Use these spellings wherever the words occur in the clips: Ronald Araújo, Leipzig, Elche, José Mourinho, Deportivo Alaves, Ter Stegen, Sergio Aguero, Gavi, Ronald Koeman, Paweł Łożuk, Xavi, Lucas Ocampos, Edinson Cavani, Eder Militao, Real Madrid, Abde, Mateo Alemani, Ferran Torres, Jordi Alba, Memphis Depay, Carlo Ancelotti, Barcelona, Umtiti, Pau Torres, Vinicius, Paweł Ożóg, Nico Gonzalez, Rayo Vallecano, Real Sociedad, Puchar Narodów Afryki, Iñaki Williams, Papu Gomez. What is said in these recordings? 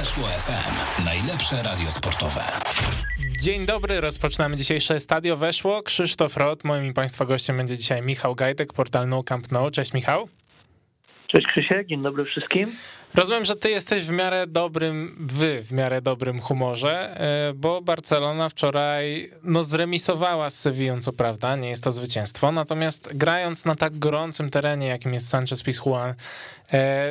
Weszło FM. Najlepsze radio sportowe. Dzień dobry, rozpoczynamy dzisiejsze Stadio Weszło. Krzysztof Rot, moim i Państwa gościem będzie dzisiaj Michał Gajdek, portal 9CampNou. Cześć Michał. Cześć Krzysiek, dzień dobry wszystkim. Rozumiem, że ty jesteś w miarę dobrym humorze, bo Barcelona wczoraj zremisowała z Sevillą, co prawda, nie jest to zwycięstwo, natomiast grając na tak gorącym terenie, jakim jest Sánchez Pizjuán,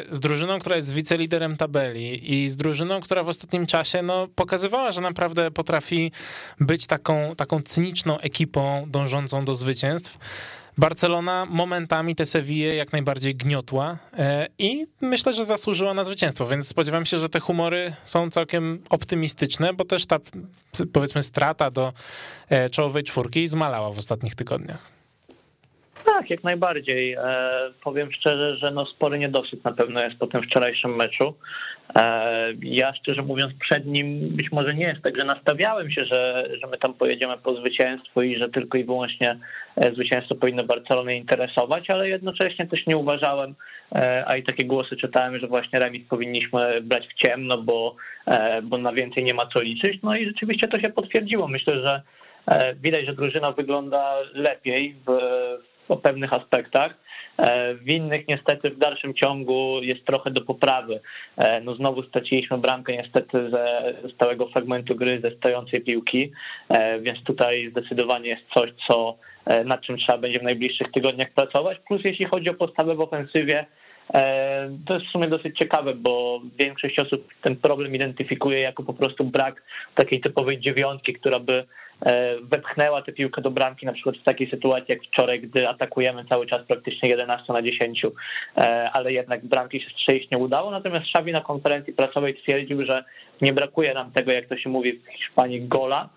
z drużyną, która jest wiceliderem tabeli i z drużyną, która w ostatnim czasie pokazywała, że naprawdę potrafi być taką cyniczną ekipą dążącą do zwycięstw, Barcelona momentami tę Sevillę jak najbardziej gniotła i myślę, że zasłużyła na zwycięstwo, więc spodziewam się, że te humory są całkiem optymistyczne, bo też ta, powiedzmy, strata do czołowej czwórki zmalała w ostatnich tygodniach. Tak, jak najbardziej. Powiem szczerze, że spory niedosyt na pewno jest po tym wczorajszym meczu. Ja szczerze mówiąc przed nim być może nie jest tak, że nastawiałem się, że my tam pojedziemy po zwycięstwo i że tylko i wyłącznie zwycięstwo powinno Barcelonę interesować, ale jednocześnie też nie uważałem, a i takie głosy czytałem, że właśnie remis powinniśmy brać w ciemno, bo na więcej nie ma co liczyć. No i rzeczywiście to się potwierdziło. Myślę, że widać, że drużyna wygląda lepiej o pewnych aspektach, w innych niestety w dalszym ciągu jest trochę do poprawy. Znowu straciliśmy bramkę niestety ze stałego fragmentu gry, ze stojącej piłki, więc tutaj zdecydowanie jest coś, nad czym trzeba będzie w najbliższych tygodniach pracować. Plus jeśli chodzi o postawę w ofensywie, to jest w sumie dosyć ciekawe, bo większość osób ten problem identyfikuje jako po prostu brak takiej typowej dziewiątki, która by wepchnęła tę piłkę do bramki, na przykład w takiej sytuacji jak wczoraj, gdy atakujemy cały czas praktycznie 11/10, ale jednak bramki się strzelić nie udało. Natomiast Xavi na konferencji prasowej twierdził, że nie brakuje nam tego, jak to się mówi w Hiszpanii, gola,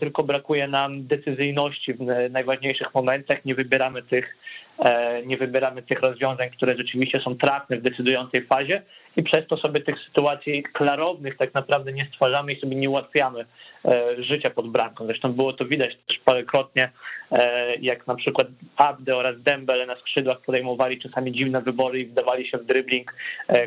tylko brakuje nam decyzyjności w najważniejszych momentach, nie wybieramy tych rozwiązań, które rzeczywiście są trafne w decydującej fazie i przez to sobie tych sytuacji klarownych tak naprawdę nie stwarzamy i sobie nie ułatwiamy życia pod bramką. Zresztą było to widać też parokrotnie, jak na przykład Abde oraz Dembele na skrzydłach podejmowali czasami dziwne wybory i wdawali się w dribbling,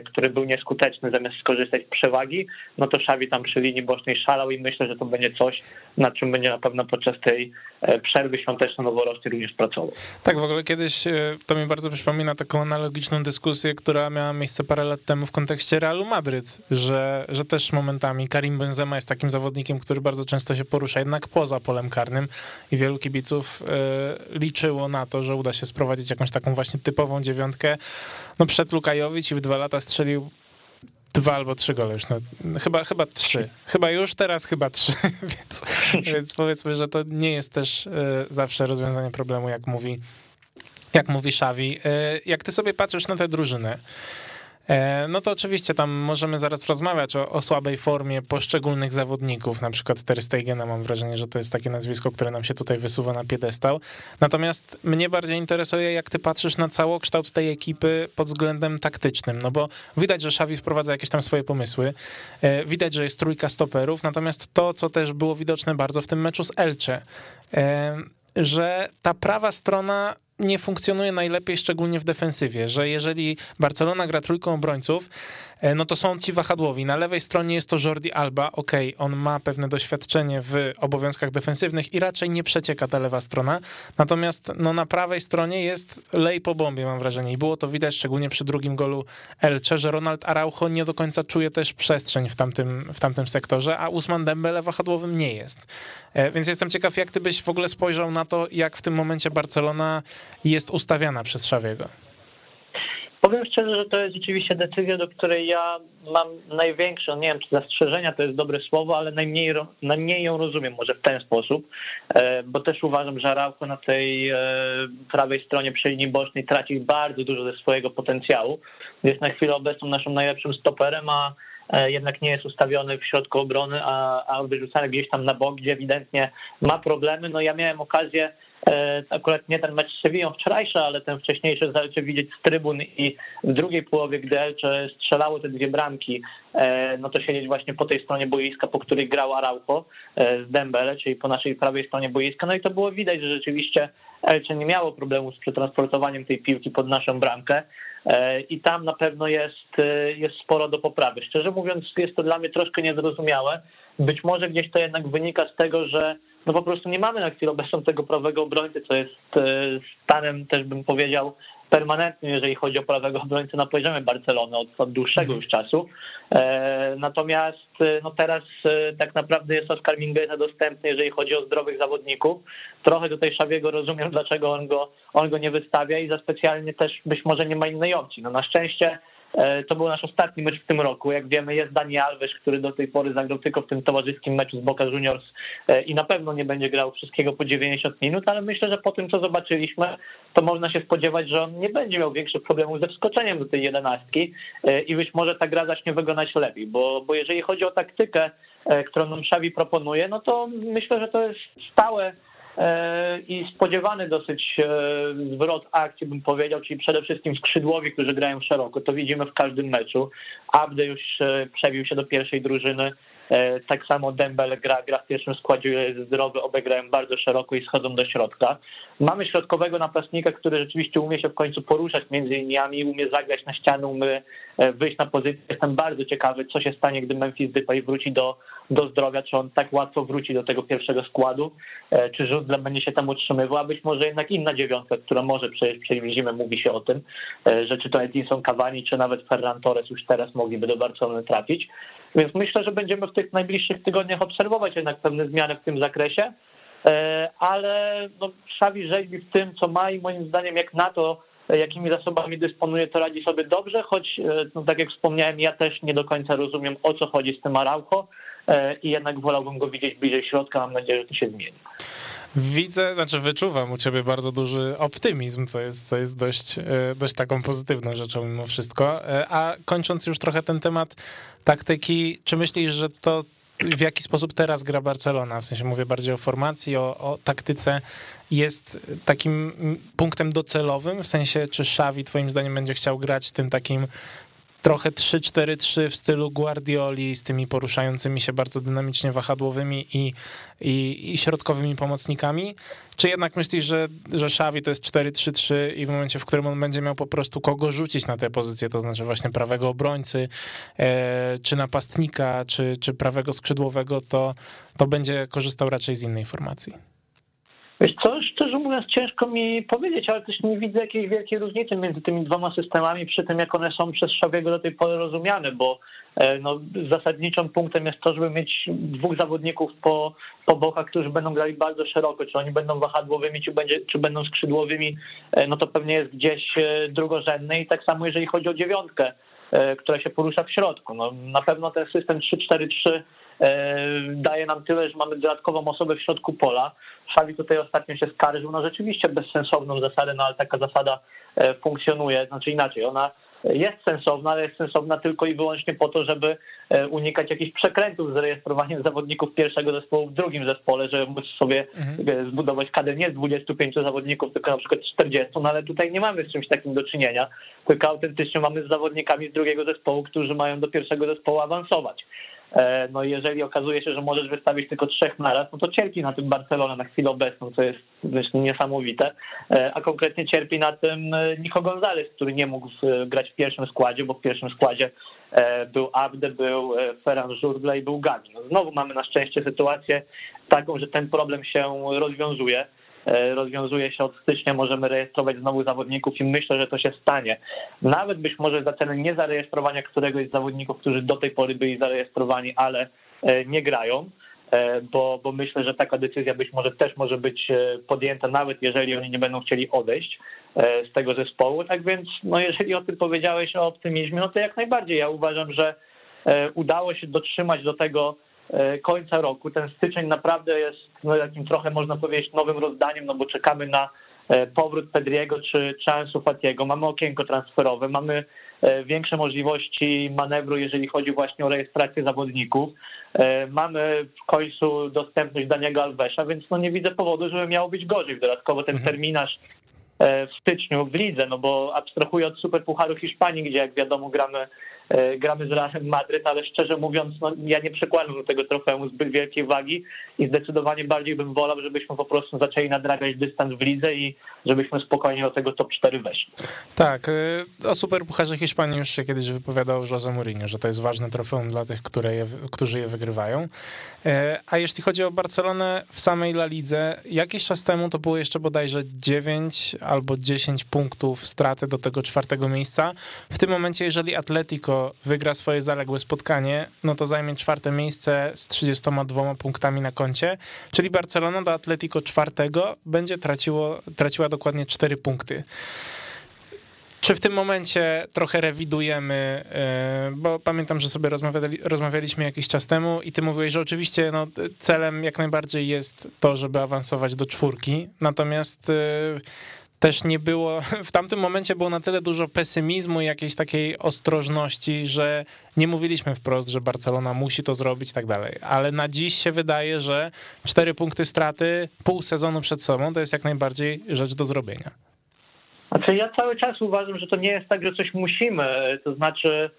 który był nieskuteczny, zamiast skorzystać z przewagi, to Xavi tam przy linii bocznej szalał i myślę, że to będzie coś, nad czym będzie na pewno podczas tej przerwy świąteczno-noworocznej również pracował. Tak, w ogóle kiedyś to mi bardzo przypomina taką analogiczną dyskusję, która miała miejsce parę lat temu w kontekście Realu Madryt, że też momentami Karim Benzema jest takim zawodnikiem, który bardzo często się porusza jednak poza polem karnym i wielu kibiców liczyło na to, że uda się sprowadzić jakąś taką właśnie typową dziewiątkę. Przed Luka Jović i w 2 lata strzelił 2 albo 3 gole już, chyba 3. Chyba 3, więc powiedzmy, że to nie jest też zawsze rozwiązanie problemu, jak mówi Xavi. Jak ty sobie patrzysz na tę drużynę, to oczywiście tam możemy zaraz rozmawiać o słabej formie poszczególnych zawodników, na przykład Ter Stegena, mam wrażenie, że to jest takie nazwisko, które nam się tutaj wysuwa na piedestał. Natomiast mnie bardziej interesuje, jak ty patrzysz na całokształt tej ekipy pod względem taktycznym, bo widać, że Xavi wprowadza jakieś tam swoje pomysły, widać, że jest trójka stoperów, natomiast to, co też było widoczne bardzo w tym meczu z Elche, że ta prawa strona nie funkcjonuje najlepiej, szczególnie w defensywie, że jeżeli Barcelona gra trójką obrońców, to są ci wahadłowi. Na lewej stronie jest to Jordi Alba, on ma pewne doświadczenie w obowiązkach defensywnych i raczej nie przecieka ta lewa strona, natomiast na prawej stronie jest lej po bombie, mam wrażenie, i było to widać szczególnie przy drugim golu Elche, że Ronald Araújo nie do końca czuje też przestrzeń w tamtym sektorze, a Usman Dembele wahadłowym nie jest. Więc jestem ciekaw, jak ty byś w ogóle spojrzał na to, jak w tym momencie Barcelona jest ustawiana przez Xaviego. Powiem szczerze, że to jest rzeczywiście decyzja, do której ja mam największą, nie wiem czy zastrzeżenia to jest dobre słowo, ale najmniej ją rozumiem może w ten sposób, bo też uważam, że Araújo na tej prawej stronie przy linii bocznej traci bardzo dużo ze swojego potencjału. Jest na chwilę obecną naszym najlepszym stoperem, a jednak nie jest ustawiony w środku obrony, a wyrzucany gdzieś tam na bok, gdzie ewidentnie ma problemy. Ja miałem okazję akurat nie ten mecz z Sevillą wczorajszy, ale ten wcześniejszy zaczął widzieć z trybun i w drugiej połowie, gdy Elche strzelało te 2 bramki, to siedzieć właśnie po tej stronie boiska, po której grał Araújo z Dembele, czyli po naszej prawej stronie boiska, i to było widać, że rzeczywiście Elche nie miało problemu z przetransportowaniem tej piłki pod naszą bramkę. i tam na pewno jest sporo do poprawy. Szczerze mówiąc, jest to dla mnie troszkę niezrozumiałe. Być może gdzieś to jednak wynika z tego, że no po prostu nie mamy na chwilę obecną tego prawego obrońcy, co jest stanem, też bym powiedział, permanentnym, jeżeli chodzi o prawego obrońcę na poziomie Barcelony od dłuższego już czasu. Natomiast no teraz tak naprawdę jest Oscar Mingueza dostępny, jeżeli chodzi o zdrowych zawodników. Trochę tutaj Xaviego rozumiem, dlaczego on go nie wystawia i za specjalnie też być może nie ma innej opcji. No na szczęście to był nasz ostatni mecz w tym roku. Jak wiemy, jest Dani Alves, który do tej pory zagrał tylko w tym towarzyskim meczu z Boca Juniors i na pewno nie będzie grał wszystkiego po 90 minut, ale myślę, że po tym, co zobaczyliśmy, to można się spodziewać, że on nie będzie miał większych problemów ze wskoczeniem do tej jedenastki i być może ta gra zacznie wyglądać lepiej, bo jeżeli chodzi o taktykę, którą nam Xavi proponuje, no to myślę, że to jest stałe i spodziewany dosyć zwrot akcji, bym powiedział, czyli przede wszystkim skrzydłowi, którzy grają szeroko. To widzimy w każdym meczu. Abde już przebił się do pierwszej drużyny, tak samo Dembele gra w pierwszym składzie, jest zdrowy, obegrają bardzo szeroko i schodzą do środka. Mamy środkowego napastnika, który rzeczywiście umie się w końcu poruszać między liniami, umie zagrać na ścianę, umie wyjść na pozycję. Jestem bardzo ciekawy, co się stanie, gdy Memphis Depay wróci do zdrowia, czy on tak łatwo wróci do tego pierwszego składu, czy Jutglà będzie się tam utrzymywał, a być może jednak inna dziewiątka, która może przejść przez zimę, mówi się o tym, że czy to Edinson Cavani, czy nawet Ferran Torres już teraz mogliby do Barcelony trafić. Więc myślę, że będziemy w tych najbliższych tygodniach obserwować jednak pewne zmiany w tym zakresie, ale no, Xavi rzeźbi w tym, co ma i moim zdaniem jak na to, jakimi zasobami dysponuje, to radzi sobie dobrze, choć no, tak jak wspomniałem, ja też nie do końca rozumiem, o co chodzi z tym Araujo i jednak wolałbym go widzieć bliżej środka, mam nadzieję, że to się zmieni. Widzę, znaczy wyczuwam u ciebie bardzo duży optymizm, co jest dość taką pozytywną rzeczą mimo wszystko. A kończąc już trochę ten temat taktyki, czy myślisz, że to w jaki sposób teraz gra Barcelona, w sensie mówię bardziej o formacji, o taktyce, jest takim punktem docelowym, w sensie czy Xavi twoim zdaniem będzie chciał grać tym takim trochę 3-4-3 w stylu Guardioli z tymi poruszającymi się bardzo dynamicznie wahadłowymi i środkowymi pomocnikami? Czy jednak myślisz, że Xavi to jest 4-3-3 i w momencie, w którym on będzie miał po prostu kogo rzucić na tę pozycję, to znaczy właśnie prawego obrońcy, czy napastnika, czy prawego skrzydłowego, to będzie korzystał raczej z innej formacji? Wiesz co, szczerze mówiąc ciężko mi powiedzieć, ale też nie widzę jakiejś wielkiej różnicy między tymi dwoma systemami przy tym, jak one są przez Xaviego do tej pory rozumiane, bo no, zasadniczym punktem jest to, żeby mieć dwóch zawodników po bokach, którzy będą grali bardzo szeroko. Czy oni będą wahadłowymi, czy będą skrzydłowymi, no to pewnie jest gdzieś drugorzędny. I tak samo jeżeli chodzi o dziewiątkę, która się porusza w środku. No, na pewno ten system 3-4-3 daje nam tyle, że mamy dodatkową osobę w środku pola. Xavi tutaj ostatnio się skarżył na rzeczywiście bezsensowną zasadę, no ale taka zasada funkcjonuje, znaczy inaczej, ona jest sensowna, ale jest sensowna tylko i wyłącznie po to, żeby unikać jakichś przekrętów z rejestrowaniem zawodników pierwszego zespołu w drugim zespole, żeby móc sobie zbudować kadrę nie z 25 zawodników, tylko na przykład 40, no ale tutaj nie mamy z czymś takim do czynienia, tylko autentycznie mamy z zawodnikami z drugiego zespołu, którzy mają do pierwszego zespołu awansować. No jeżeli okazuje się, że możesz wystawić tylko trzech naraz, no to cierpi na tym Barcelona na chwilę obecną, co jest zresztą niesamowite, a konkretnie cierpi na tym Nico Gonzalez, który nie mógł grać w pierwszym składzie, bo w pierwszym składzie był Abde, był Ferran Jutglà i był Gavi. No znowu mamy na szczęście sytuację taką, że ten problem się rozwiązuje. Rozwiązuje się od stycznia, możemy rejestrować znowu zawodników i myślę, że to się stanie. Nawet być może za cenę nie zarejestrowania któregoś z zawodników, którzy do tej pory byli zarejestrowani, ale nie grają, bo myślę, że taka decyzja być może też może być podjęta, nawet jeżeli oni nie będą chcieli odejść z tego zespołu. Tak więc no jeżeli o tym powiedziałeś, o optymizmie, no to jak najbardziej. Ja uważam, że udało się dotrzymać do tego końca roku. Ten styczeń naprawdę jest no, takim trochę można powiedzieć nowym rozdaniem, no bo czekamy na powrót Pedriego czy Ansu Fatiego. Mamy okienko transferowe, mamy większe możliwości manewru, jeżeli chodzi właśnie o rejestrację zawodników. Mamy w końcu dostępność Daniego Alvesa, więc no nie widzę powodu, żeby miało być gorzej. Dodatkowo ten terminarz w styczniu w lidze, no bo abstrahuję od Superpucharu Hiszpanii, gdzie jak wiadomo gramy gramy z Realem Madryt, ale szczerze mówiąc, no, ja nie przykładam do tego trofeum zbyt wielkiej wagi i zdecydowanie bardziej bym wolał, żebyśmy po prostu zaczęli nadrabiać dystans w lidze i żebyśmy spokojnie do tego top 4 weszli. Tak, o Superpucharze Hiszpanii już się kiedyś wypowiadał José Mourinho, że to jest ważne trofeum dla tych, którzy je wygrywają. A jeśli chodzi o Barcelonę w samej La Lidze, jakiś czas temu to było jeszcze bodajże 9 albo 10 punktów straty do tego 4. miejsca. W tym momencie, jeżeli Atletico wygra swoje zaległe spotkanie, no to zajmie 4. miejsce z 32 punktami na koncie, czyli Barcelona do Atletico 4. będzie traciła dokładnie 4 punkty. Czy w tym momencie trochę rewidujemy, bo pamiętam, że sobie rozmawialiśmy jakiś czas temu i ty mówiłeś, że oczywiście no, celem jak najbardziej jest to, żeby awansować do 4, natomiast też nie było, w tamtym momencie było na tyle dużo pesymizmu i jakiejś takiej ostrożności, że nie mówiliśmy wprost, że Barcelona musi to zrobić i tak dalej, ale na dziś się wydaje, że 4 punkty straty, pół sezonu przed sobą, to jest jak najbardziej rzecz do zrobienia. Znaczy ja cały czas uważam, że to nie jest tak, że coś musimy, to znaczy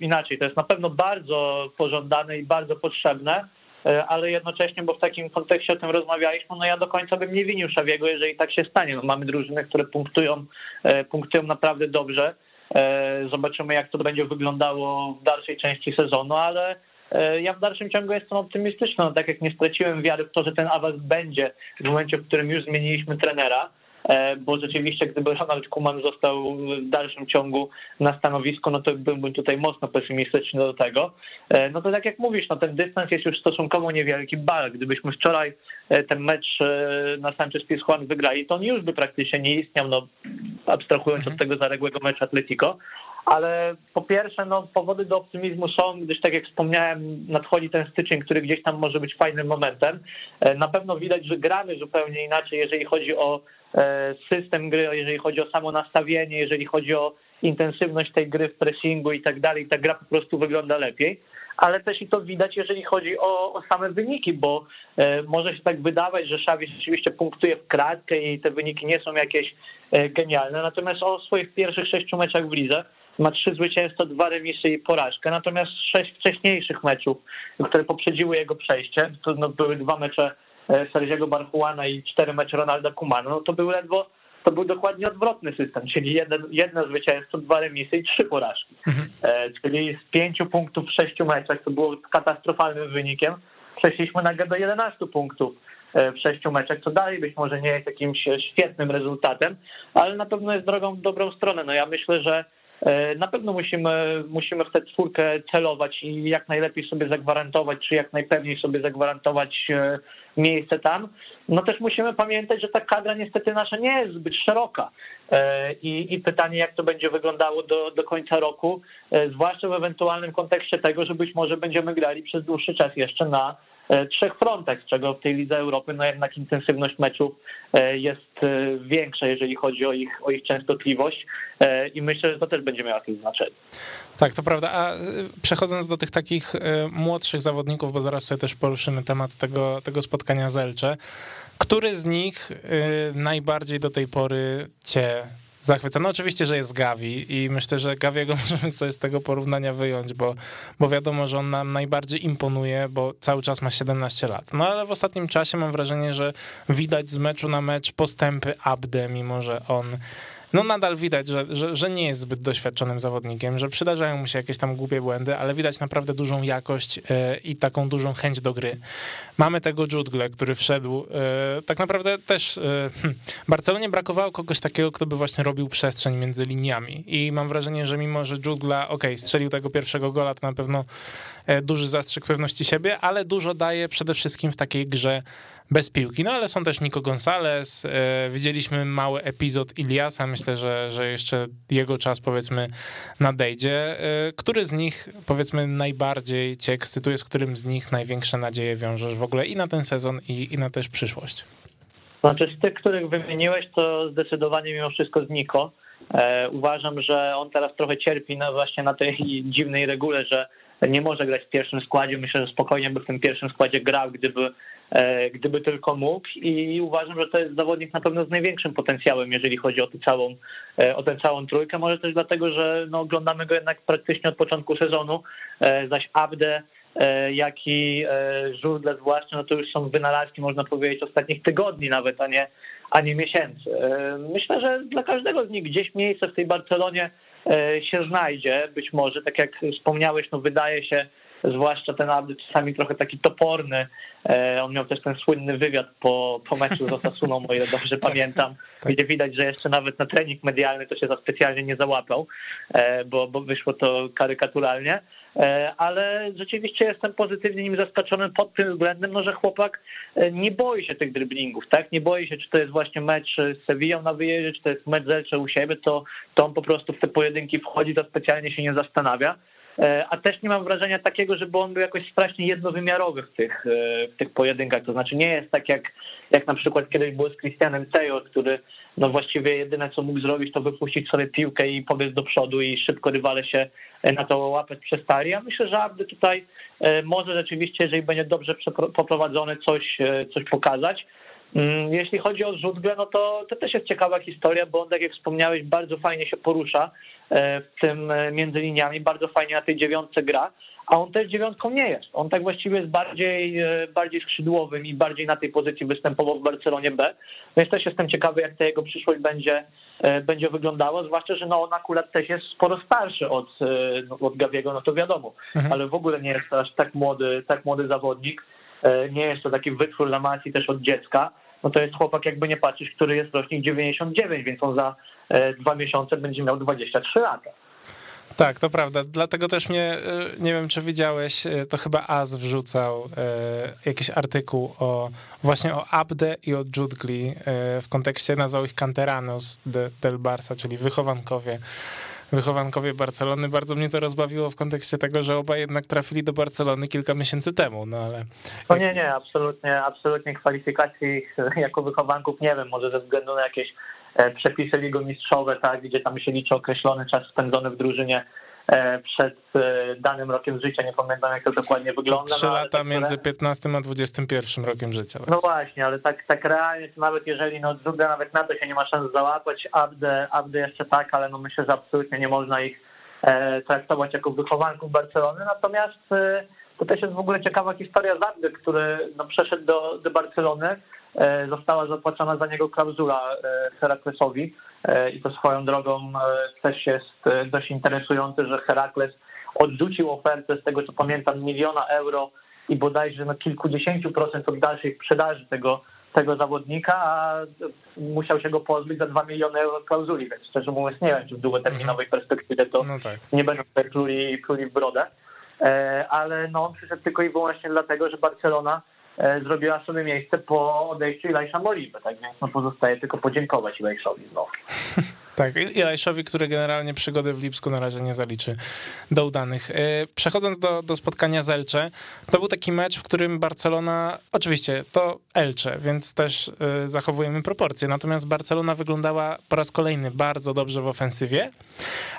inaczej, to jest na pewno bardzo pożądane i bardzo potrzebne, ale jednocześnie, bo w takim kontekście o tym rozmawialiśmy, no ja do końca bym nie winił Xaviego, jeżeli tak się stanie. No, mamy drużyny, które punktują naprawdę dobrze, zobaczymy jak to będzie wyglądało w dalszej części sezonu, ale ja w dalszym ciągu jestem optymistyczny, no, tak jak nie straciłem wiary w to, że ten awans będzie w momencie, w którym już zmieniliśmy trenera, bo rzeczywiście gdyby Ronald Koeman został w dalszym ciągu na stanowisku, no to byłbym tutaj mocno pesymistyczny do tego. No to tak jak mówisz, no ten dystans jest już stosunkowo niewielki, gdybyśmy wczoraj ten mecz na Sánchez Pizjuán wygrali, to on już by praktycznie nie istniał, no abstrahując od tego zaległego meczu Atletico. Ale po pierwsze, no powody do optymizmu są, gdyż tak jak wspomniałem, nadchodzi ten styczeń, który gdzieś tam może być fajnym momentem. Na pewno widać, że gramy zupełnie inaczej, jeżeli chodzi o system gry, jeżeli chodzi o samo nastawienie, jeżeli chodzi o intensywność tej gry w pressingu i tak dalej, ta gra po prostu wygląda lepiej, ale też i to widać, jeżeli chodzi o same wyniki, bo może się tak wydawać, że Xavi rzeczywiście punktuje w kratkę i te wyniki nie są jakieś genialne, natomiast o swoich pierwszych 6 meczach w lidze ma 3 zwycięstwa, 2 remisy i porażkę, natomiast 6 wcześniejszych meczów, które poprzedziły jego przejście, to no, były 2 mecze Sergiego Barjuana i 4 mecze Ronalda Koemana, no to był ledwo, to był dokładnie odwrotny system, czyli jedno zwycięstwo, 2 remisy i 3 porażki. Czyli z 5 punktów w 6 meczach, to było katastrofalnym wynikiem, przeszliśmy nagle do 11 punktów w 6 meczach, co dalej być może nie jest jakimś świetnym rezultatem, ale na pewno jest drogą w dobrą stronę. No ja myślę, że na pewno musimy w tę 4 celować i jak najlepiej sobie zagwarantować, czy jak najpewniej sobie zagwarantować miejsce tam. No też musimy pamiętać, że ta kadra niestety nasza nie jest zbyt szeroka i pytanie, jak to będzie wyglądało do końca roku, zwłaszcza w ewentualnym kontekście tego, że być może będziemy grali przez dłuższy czas jeszcze na 3 frontach, z czego w tej Lidze Europy no jednak intensywność meczów jest większa, jeżeli chodzi o ich częstotliwość i myślę, że to też będzie miało jakieś znaczenie. Tak, to prawda, a przechodząc do tych takich młodszych zawodników, bo zaraz sobie też poruszymy temat tego spotkania z Elche, który z nich najbardziej do tej pory cię zachwyca? No oczywiście, że jest Gavi i myślę, że Gaviego możemy sobie z tego porównania wyjąć, bo wiadomo, że on nam najbardziej imponuje, bo cały czas ma 17 lat. No ale w ostatnim czasie mam wrażenie, że widać z meczu na mecz postępy Abde, mimo że on no nadal widać, że nie jest zbyt doświadczonym zawodnikiem, że przydarzają mu się jakieś tam głupie błędy, ale widać naprawdę dużą jakość i taką dużą chęć do gry. Mamy tego Jutglę, który wszedł, tak naprawdę też Barcelonie brakowało kogoś takiego, kto by właśnie robił przestrzeń między liniami i mam wrażenie, że mimo, że Jutglà, okej, strzelił tego pierwszego gola, to na pewno duży zastrzyk pewności siebie, ale dużo daje przede wszystkim w takiej grze bez piłki, no ale są też Nico Gonzalez, widzieliśmy mały epizod Iliasa, myślę, że jeszcze jego czas powiedzmy nadejdzie. Który z nich powiedzmy najbardziej cię ekscytuje, z którym z nich największe nadzieje wiążesz w ogóle i na ten sezon i na też przyszłość? Znaczy z tych, których wymieniłeś, to zdecydowanie mimo wszystko z Nico. Uważam, że on teraz trochę cierpi właśnie na tej dziwnej regule, że nie może grać w pierwszym składzie, myślę, że spokojnie by w tym pierwszym składzie grał, gdyby gdyby tylko mógł, i uważam, że to jest zawodnik na pewno z największym potencjałem, jeżeli chodzi o tę całą trójkę, może też dlatego, że no, oglądamy go jednak praktycznie od początku sezonu, zaś Abde, jak i Jutglà zwłaszcza, no to już są wynalazki, można powiedzieć, ostatnich tygodni nawet, a nie miesięcy. Myślę, że dla każdego z nich gdzieś miejsce w tej Barcelonie się znajdzie, być może, tak jak wspomniałeś, no wydaje się, zwłaszcza ten Abde czasami trochę taki toporny, on miał też ten słynny wywiad po meczu z Osasuną, o ile dobrze pamiętam, gdzie widać, że jeszcze nawet na trening medialny to się za specjalnie nie załapał, bo wyszło to karykaturalnie, ale rzeczywiście jestem pozytywnie nim zaskoczony pod tym względem, no, że chłopak nie boi się tych driblingów, tak? Nie boi się, czy to jest właśnie mecz z Sevillą na wyjeździe, czy to jest mecz z Elche u siebie, to on po prostu w te pojedynki wchodzi, to specjalnie się nie zastanawia. A też nie mam wrażenia takiego, żeby on był jakoś strasznie jednowymiarowy w tych pojedynkach. To znaczy nie jest tak jak na przykład kiedyś było z Christianem Tejor, który no właściwie jedyne co mógł zrobić, to wypuścić sobie piłkę i pobiec do przodu i szybko rywale się na to łapać przestali. Ja myślę, że Abde tutaj może rzeczywiście, jeżeli będzie dobrze poprowadzony, coś pokazać. Jeśli chodzi o Jutglę, no to też jest ciekawa historia, bo on, tak jak wspomniałeś, bardzo fajnie się porusza w tym między liniami, bardzo fajnie na tej dziewiątce gra, a on też dziewiątką nie jest. On tak właściwie jest bardziej skrzydłowym i bardziej na tej pozycji występował w Barcelonie B, więc też jestem ciekawy, jak ta jego przyszłość będzie wyglądała, zwłaszcza, że no on akurat też jest sporo starszy od Gaviego, no to wiadomo, ale w ogóle nie jest aż tak młody zawodnik. Nie jest to taki wytwór dla masy też od dziecka, no to jest chłopak, jakby nie patrzeć, który jest rocznik 99, więc on za 2 miesiące będzie miał 23 lata. Tak, to prawda, dlatego też mnie, nie wiem czy widziałeś, to chyba AS wrzucał jakiś artykuł właśnie o Abde i o Jutgli w kontekście, nazwał ich Canteranos del Barça, czyli wychowankowie Barcelony. Bardzo mnie to rozbawiło w kontekście tego, że obaj jednak trafili do Barcelony kilka miesięcy temu, no ale... No nie, absolutnie kwalifikacji jako wychowanków nie wiem, może ze względu na jakieś przepisy ligomistrzowe, tak, gdzie tam się liczy określony czas spędzony w drużynie przed danym rokiem życia, nie pamiętam jak to dokładnie wygląda. 3 lata między 15 a 21 rokiem życia. No właśnie, ale tak realnie, nawet jeżeli no Jutglę nawet na to się nie ma szans załapać, Abde jeszcze tak, ale no myślę, że absolutnie nie można ich traktować jako wychowanków Barcelony, natomiast to też jest w ogóle ciekawa historia z Abde, który no przeszedł do Barcelony, została zapłacona za niego klauzula Heraklesowi i to swoją drogą też jest dość interesujące, że Herakles odrzucił ofertę, z tego co pamiętam, 1 miliona euro i bodajże no kilkudziesięciu procent od dalszej sprzedaży tego zawodnika, a musiał się go pozbyć za 2 miliony euro klauzuli, więc szczerze mówiąc nie wiem, czy w długoterminowej perspektywie to no tak, nie będą tutaj pluli w brodę, ale no on przyszedł tylko i wyłącznie dlatego, że Barcelona zrobiła sobie miejsce po odejściu Ilaisza Moliby, tak więc no pozostaje tylko podziękować Ilaiszowi znowu. Tak, Ilaiszowi, który generalnie przygody w Lipsku na razie nie zaliczy do udanych. Przechodząc do spotkania z Elche, to był taki mecz, w którym Barcelona, oczywiście to Elche, więc też zachowujemy proporcje, natomiast Barcelona wyglądała po raz kolejny bardzo dobrze w ofensywie,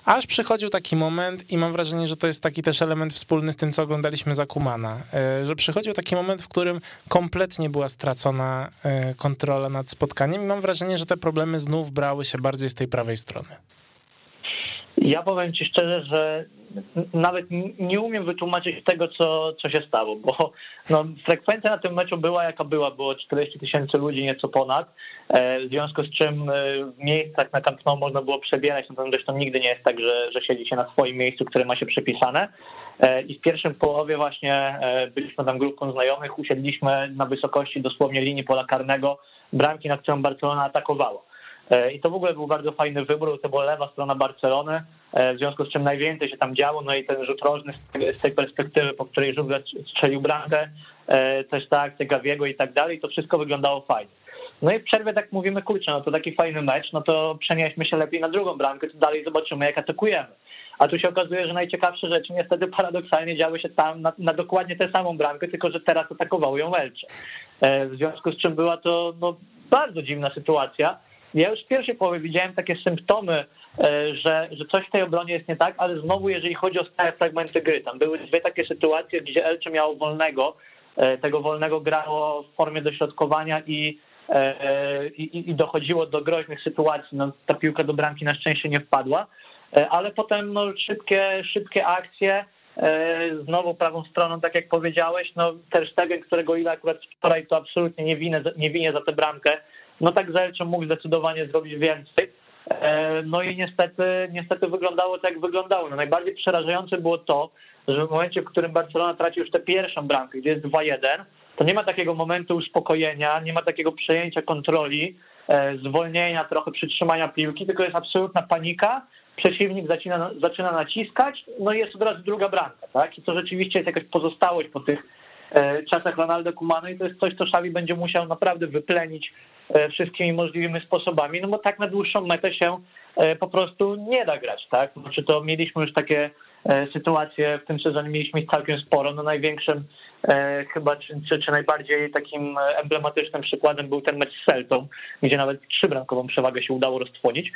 aż przychodził taki moment i mam wrażenie, że to jest taki też element wspólny z tym, co oglądaliśmy za Koemana, że przychodził taki moment, w którym kompletnie była stracona kontrola nad spotkaniem i mam wrażenie, że te problemy znów brały się bardziej z tej prawej strony. Ja powiem ci szczerze, że nawet nie umiem wytłumaczyć tego, co się stało, bo no, frekwencja na tym meczu była jaka była, było 40 tysięcy ludzi, nieco ponad, w związku z czym w miejscach na Camp Nou można było przebierać, natomiast zresztą nigdy nie jest tak, że siedzi się na swoim miejscu, które ma się przypisane i w pierwszym połowie właśnie byliśmy tam grupką znajomych, usiedliśmy na wysokości dosłownie linii pola karnego bramki, na którą Barcelona atakowała. I to w ogóle był bardzo fajny wybór, to była lewa strona Barcelony, w związku z czym najwięcej się tam działo, no i ten rzut rożny z tej perspektywy, po której Jutglà strzelił bramkę, też ta akcja Gaviego i tak dalej, to wszystko wyglądało fajnie. No i w przerwie tak mówimy, kurczę, no to taki fajny mecz, no to przenieśmy się lepiej na drugą bramkę, to dalej zobaczymy jak atakujemy. A tu się okazuje, że najciekawsze rzeczy niestety paradoksalnie działy się tam na dokładnie tę samą bramkę, tylko że teraz atakowały ją Elche. W związku z czym była to no, bardzo dziwna sytuacja. Ja już w pierwszej połowie widziałem takie symptomy, że coś w tej obronie jest nie tak, ale znowu jeżeli chodzi o stałe fragmenty gry, tam były 2 takie sytuacje, gdzie Elche miało wolnego tego wolnego grało w formie dośrodkowania i dochodziło do groźnych sytuacji. No, ta piłka do bramki na szczęście nie wpadła, ale potem no, szybkie akcje, znowu prawą stroną, tak jak powiedziałeś, no Ter Stegen, którego ile akurat wczoraj to absolutnie nie winię za tę bramkę, no tak za Elczą mógł zdecydowanie zrobić więcej. No i niestety wyglądało tak, jak wyglądało. No, najbardziej przerażające było to, że w momencie, w którym Barcelona traci już tę pierwszą bramkę, gdzie jest 2-1, to nie ma takiego momentu uspokojenia, nie ma takiego przejęcia kontroli, zwolnienia, trochę przytrzymania piłki, tylko jest absolutna panika, przeciwnik zaczyna naciskać, no i jest od razu druga bramka, tak? I to rzeczywiście jest jakaś pozostałość po tych czasach Ronalda Koemana i to jest coś, co Xavi będzie musiał naprawdę wyplenić wszystkimi możliwymi sposobami, no bo tak na dłuższą metę się po prostu nie da grać, tak? Znaczy to mieliśmy już takie sytuacje w tym sezonie, mieliśmy ich całkiem sporo, no największym chyba, czy najbardziej takim emblematycznym przykładem był ten mecz z Celtą, gdzie nawet 3-bramkową przewagę się udało roztłonić,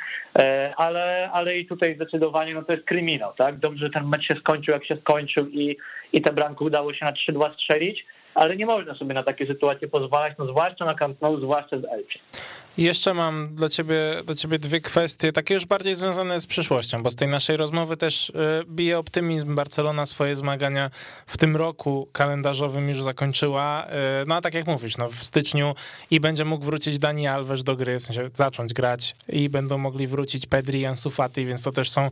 ale i tutaj zdecydowanie no to jest kryminał, tak? Dobrze, że ten mecz się skończył jak się skończył i tę bramkę udało się na 3-2 strzelić, ale nie można sobie na takie sytuacje pozwalać, no zwłaszcza na Camp Nou, zwłaszcza z Elche. Jeszcze mam dla ciebie dwie kwestie, takie już bardziej związane z przyszłością, bo z tej naszej rozmowy też bije optymizm. Barcelona swoje zmagania w tym roku kalendarzowym już zakończyła, no a tak jak mówisz, no w styczniu i będzie mógł wrócić Dani Alves do gry, w sensie zacząć grać i będą mogli wrócić Pedri i Ansu Fati, więc to też są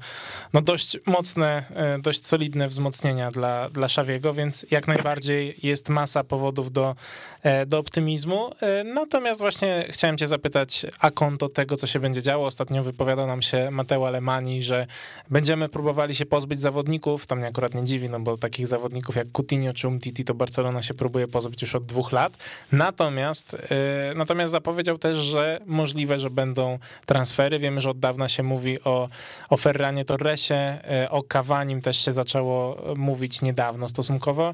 no dość mocne, dość solidne wzmocnienia dla Xaviego, więc jak najbardziej jest masa powodów do optymizmu. Natomiast właśnie chciałem cię zapytać a konto tego, co się będzie działo. Ostatnio wypowiadał nam się Mateo Alemani, że będziemy próbowali się pozbyć zawodników. To mnie akurat nie dziwi, no bo takich zawodników jak Coutinho czy Umtiti to Barcelona się próbuje pozbyć już od 2 lat. Natomiast zapowiedział też, że możliwe, że będą transfery. Wiemy, że od dawna się mówi o Ferranie Torresie, o Cavanim też się zaczęło mówić niedawno stosunkowo.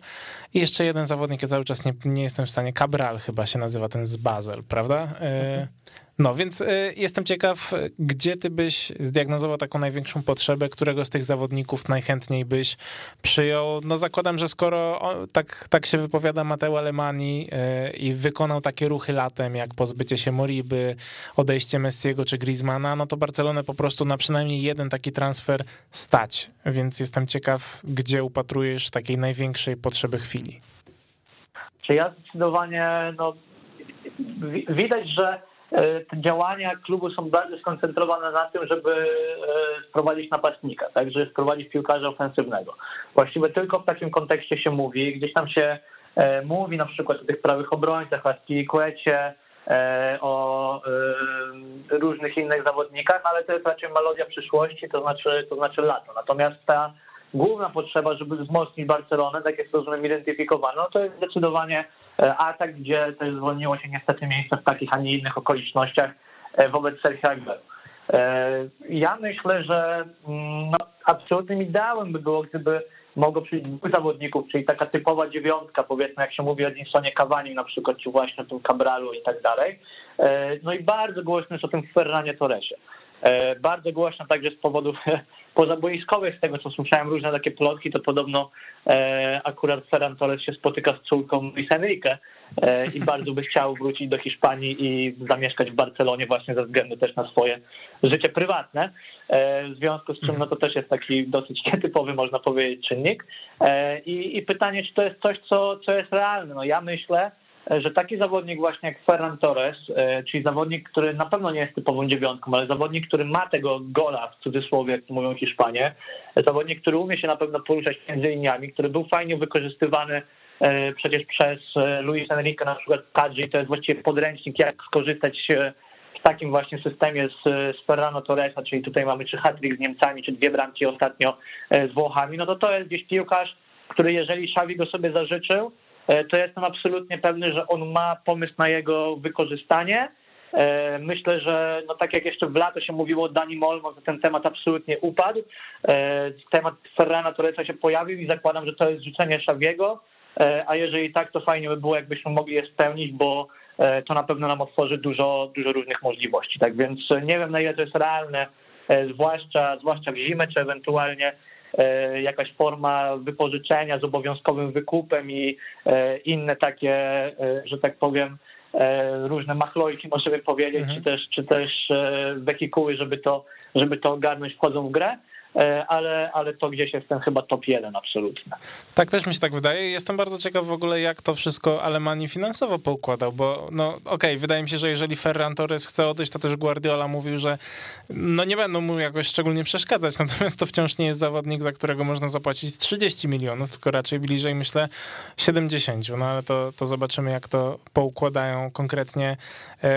I jeszcze jeden zawodnik, ja cały czas nie jestem w stanie, Cabral chyba się nazywa, ten z Basel, prawda? No więc jestem ciekaw, gdzie ty byś zdiagnozował taką największą potrzebę, którego z tych zawodników najchętniej byś przyjął? No zakładam, że skoro tak się wypowiada Mateo Alemani i wykonał takie ruchy latem, jak pozbycie się Moriby, odejście Messiego czy Griezmana, no to Barcelonę po prostu na przynajmniej jeden taki transfer stać, więc jestem ciekaw, gdzie upatrujesz takiej największej potrzeby chwili. Czy ja zdecydowanie, no widać, że te działania klubu są bardziej skoncentrowane na tym, żeby sprowadzić napastnika, tak, żeby sprowadzić piłkarza ofensywnego. Właściwie tylko w takim kontekście się mówi, gdzieś tam się mówi na przykład o tych prawych obrońcach, o Aspilicuecie, o różnych innych zawodnikach, ale to jest raczej melodia przyszłości, to znaczy lato. Natomiast ta główna potrzeba, żeby wzmocnić Barcelonę, tak jak rozumiem identyfikowano, to jest zdecydowanie atak, gdzie też zwolniło się niestety miejsce w takich, a nie innych okolicznościach wobec Sergio Aguero. Ja myślę, że no, absolutnym ideałem by było, gdyby mogło przyjść 2 zawodników, czyli taka typowa 9, powiedzmy, jak się mówi o Edinsonie Cavani na przykład, czy właśnie o tym Cabralu i tak dalej. No i bardzo głośno jest o tym Ferranie Torresie. Bardzo głośno także z powodów pozaboiskowych, z tego co słyszałem różne takie plotki, to podobno akurat Ferran Torres się spotyka z córką Luis Enrique i bardzo by chciał wrócić do Hiszpanii i zamieszkać w Barcelonie właśnie ze względu też na swoje życie prywatne, w związku z czym no to też jest taki dosyć nietypowy, można powiedzieć, czynnik i pytanie, czy to jest coś, co jest realne. No ja myślę, że taki zawodnik właśnie jak Ferran Torres, czyli zawodnik, który na pewno nie jest typową 9, ale zawodnik, który ma tego gola, w cudzysłowie, jak mówią Hiszpanie, zawodnik, który umie się na pewno poruszać między liniami, który był fajnie wykorzystywany przecież przez Luis Enrique na przykład w kadrze, to jest właściwie podręcznik, jak skorzystać w takim właśnie systemie z Ferrana Torresa, czyli tutaj mamy czy hat-trick z Niemcami, czy 2 bramki ostatnio z Włochami, no to jest gdzieś piłkarz, który jeżeli Xavi go sobie zażyczył, to jestem absolutnie pewny, że on ma pomysł na jego wykorzystanie. Myślę, że no tak jak jeszcze w lato się mówiło o Danim Olmo, to ten temat absolutnie upadł. Temat Ferrana Torresa się pojawił i zakładam, że to jest życzenie Xaviego, a jeżeli tak, to fajnie by było, jakbyśmy mogli je spełnić, bo to na pewno nam otworzy dużo różnych możliwości. Tak więc nie wiem, na ile to jest realne, zwłaszcza w zimę, czy ewentualnie jakaś forma wypożyczenia z obowiązkowym wykupem i inne takie, że tak powiem, różne machlojki, możemy powiedzieć, czy też wehikuły, żeby to ogarnąć, wchodzą w grę. Ale to gdzieś jest ten chyba top 1 absolutnie. Tak, też mi się tak wydaje. Jestem bardzo ciekaw w ogóle, jak to wszystko Alemani finansowo poukładał, bo okej, wydaje mi się, że jeżeli Ferran Torres chce odejść, to też Guardiola mówił, że nie będą mu jakoś szczególnie przeszkadzać, natomiast to wciąż nie jest zawodnik, za którego można zapłacić 30 milionów, tylko raczej bliżej, myślę, 70, ale to zobaczymy, jak to poukładają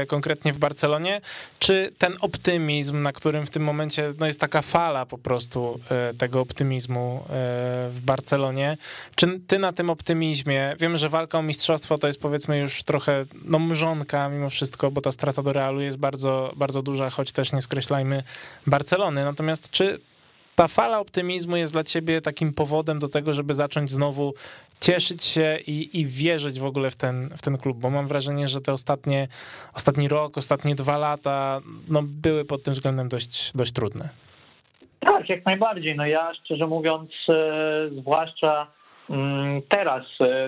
konkretnie w Barcelonie. Czy ten optymizm, na którym w tym momencie jest taka fala po prostu tego optymizmu w Barcelonie. Czy ty na tym optymizmie, wiemy, że walka o mistrzostwo to jest, powiedzmy, już trochę mrzonka mimo wszystko, bo ta strata do Realu jest bardzo, bardzo duża, choć też nie skreślajmy Barcelony. Natomiast czy ta fala optymizmu jest dla ciebie takim powodem do tego, żeby zacząć znowu cieszyć się i wierzyć w ogóle w ten klub, bo mam wrażenie, że te ostatnie 2 lata były pod tym względem dość trudne. Tak, jak najbardziej. Ja szczerze mówiąc, zwłaszcza teraz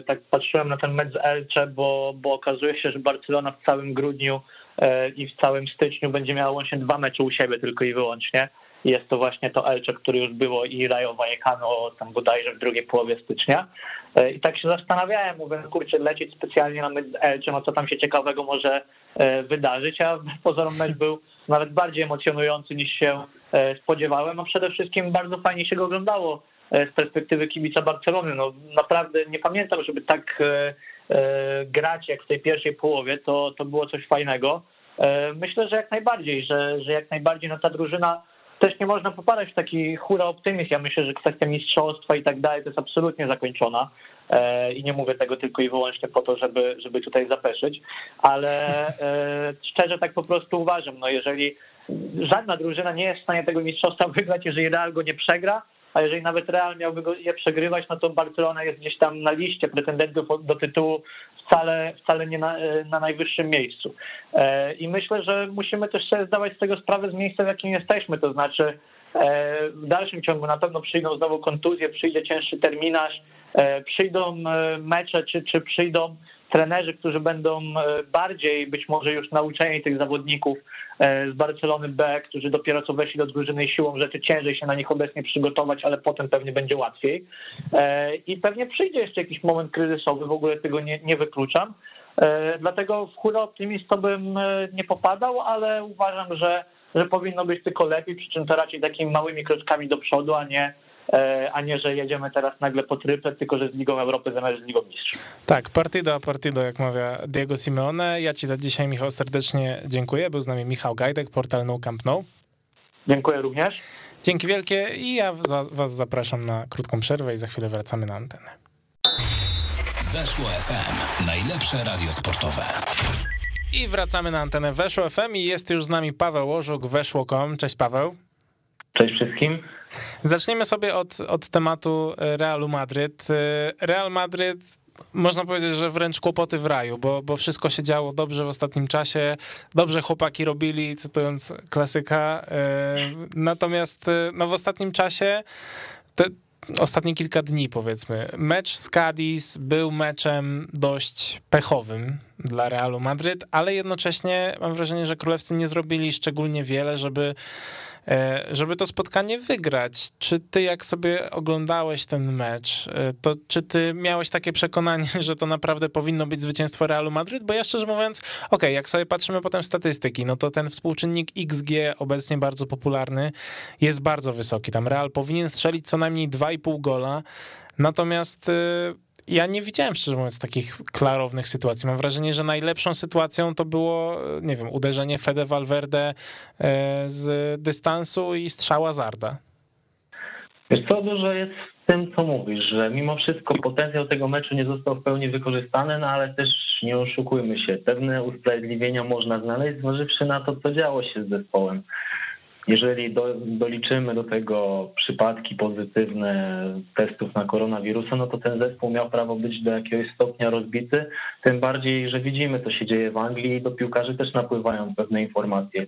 tak patrzyłem na ten mecz z Elche, bo okazuje się, że Barcelona w całym grudniu i w całym styczniu będzie miała łącznie 2 mecze u siebie tylko i wyłącznie. Jest to właśnie to Elche, które już było, i Rayo Vallecano tam bodajże w drugiej połowie stycznia. I tak się zastanawiałem, mówię, kurczę, lecieć specjalnie na mecz z Elche, co tam się ciekawego może wydarzyć, a pozorom mecz był nawet bardziej emocjonujący, niż się spodziewałem, a przede wszystkim bardzo fajnie się go oglądało z perspektywy kibica Barcelony. Naprawdę nie pamiętam, żeby tak grać jak w tej pierwszej połowie, to było coś fajnego. Myślę, że jak najbardziej, ta drużyna, też nie można popadać w taki hura optymizm. Ja myślę, że kwestia mistrzostwa i tak dalej to jest absolutnie zakończona i nie mówię tego tylko i wyłącznie po to, żeby tutaj zapeszyć, ale szczerze tak po prostu uważam, jeżeli żadna drużyna nie jest w stanie tego mistrzostwa wygrać, jeżeli Real go nie przegra, a jeżeli nawet Real miałby go je przegrywać, to Barcelona jest gdzieś tam na liście pretendentów do tytułu wcale nie na najwyższym miejscu. I myślę, że musimy też sobie zdawać z tego sprawę, z miejsca, w jakim jesteśmy, to znaczy w dalszym ciągu na pewno przyjdą znowu kontuzje, przyjdzie cięższy terminarz, przyjdą mecze, czy przyjdą trenerzy, którzy będą bardziej być może już nauczeni tych zawodników z Barcelony B, którzy dopiero co weszli do drużyny i siłą rzeczy ciężej się na nich obecnie przygotować, ale potem pewnie będzie łatwiej. I pewnie przyjdzie jeszcze jakiś moment kryzysowy, w ogóle tego nie wykluczam. Dlatego w hura optymistą bym nie popadał, ale uważam, że powinno być tylko lepiej, przy czym to raczej takimi małymi kroczkami do przodu, a nie, że jedziemy teraz nagle po tryple, tylko że z Ligą Europy zamiast z Ligą Mistrzów. Tak, partido a partido, jak mawia Diego Simeone. Ja ci za dzisiaj, Michał, serdecznie dziękuję. Był z nami Michał Gajdek, portal 9CampNou. Dziękuję również. Dzięki wielkie i ja was zapraszam na krótką przerwę i za chwilę wracamy na antenę. Weszło FM, najlepsze radio sportowe. I wracamy na antenę Weszło FM i jest już z nami Paweł Łożuk, weszło.com. Cześć, Paweł. Cześć wszystkim. Zaczniemy sobie od tematu Realu Madryt. Real Madryt, można powiedzieć, że wręcz kłopoty w raju, bo wszystko się działo dobrze w ostatnim czasie, dobrze chłopaki robili, cytując klasyka, natomiast w ostatnim czasie, ostatnie kilka dni powiedzmy, mecz z Cádiz był meczem dość pechowym dla Realu Madryt, ale jednocześnie mam wrażenie, że królewcy nie zrobili szczególnie wiele, żeby to spotkanie wygrać. Czy ty, jak sobie oglądałeś ten mecz, to czy ty miałeś takie przekonanie, że to naprawdę powinno być zwycięstwo Realu Madryt? Bo ja szczerze mówiąc, jak sobie patrzymy potem w statystyki, to ten współczynnik XG, obecnie bardzo popularny, jest bardzo wysoki. Tam Real powinien strzelić co najmniej 2,5 gola, natomiast ja nie widziałem, szczerze mówiąc, takich klarownych sytuacji. Mam wrażenie, że najlepszą sytuacją to było, uderzenie Fede Valverde z dystansu i strzała Zarda. Wiesz co, dużo jest w tym, co mówisz, że mimo wszystko potencjał tego meczu nie został w pełni wykorzystany, ale też nie oszukujmy się, pewne usprawiedliwienia można znaleźć, zważywszy na to, co działo się z zespołem. Jeżeli doliczymy do tego przypadki pozytywne testów na koronawirusa, to ten zespół miał prawo być do jakiegoś stopnia rozbity, tym bardziej, że widzimy, co się dzieje w Anglii i do piłkarzy też napływają pewne informacje.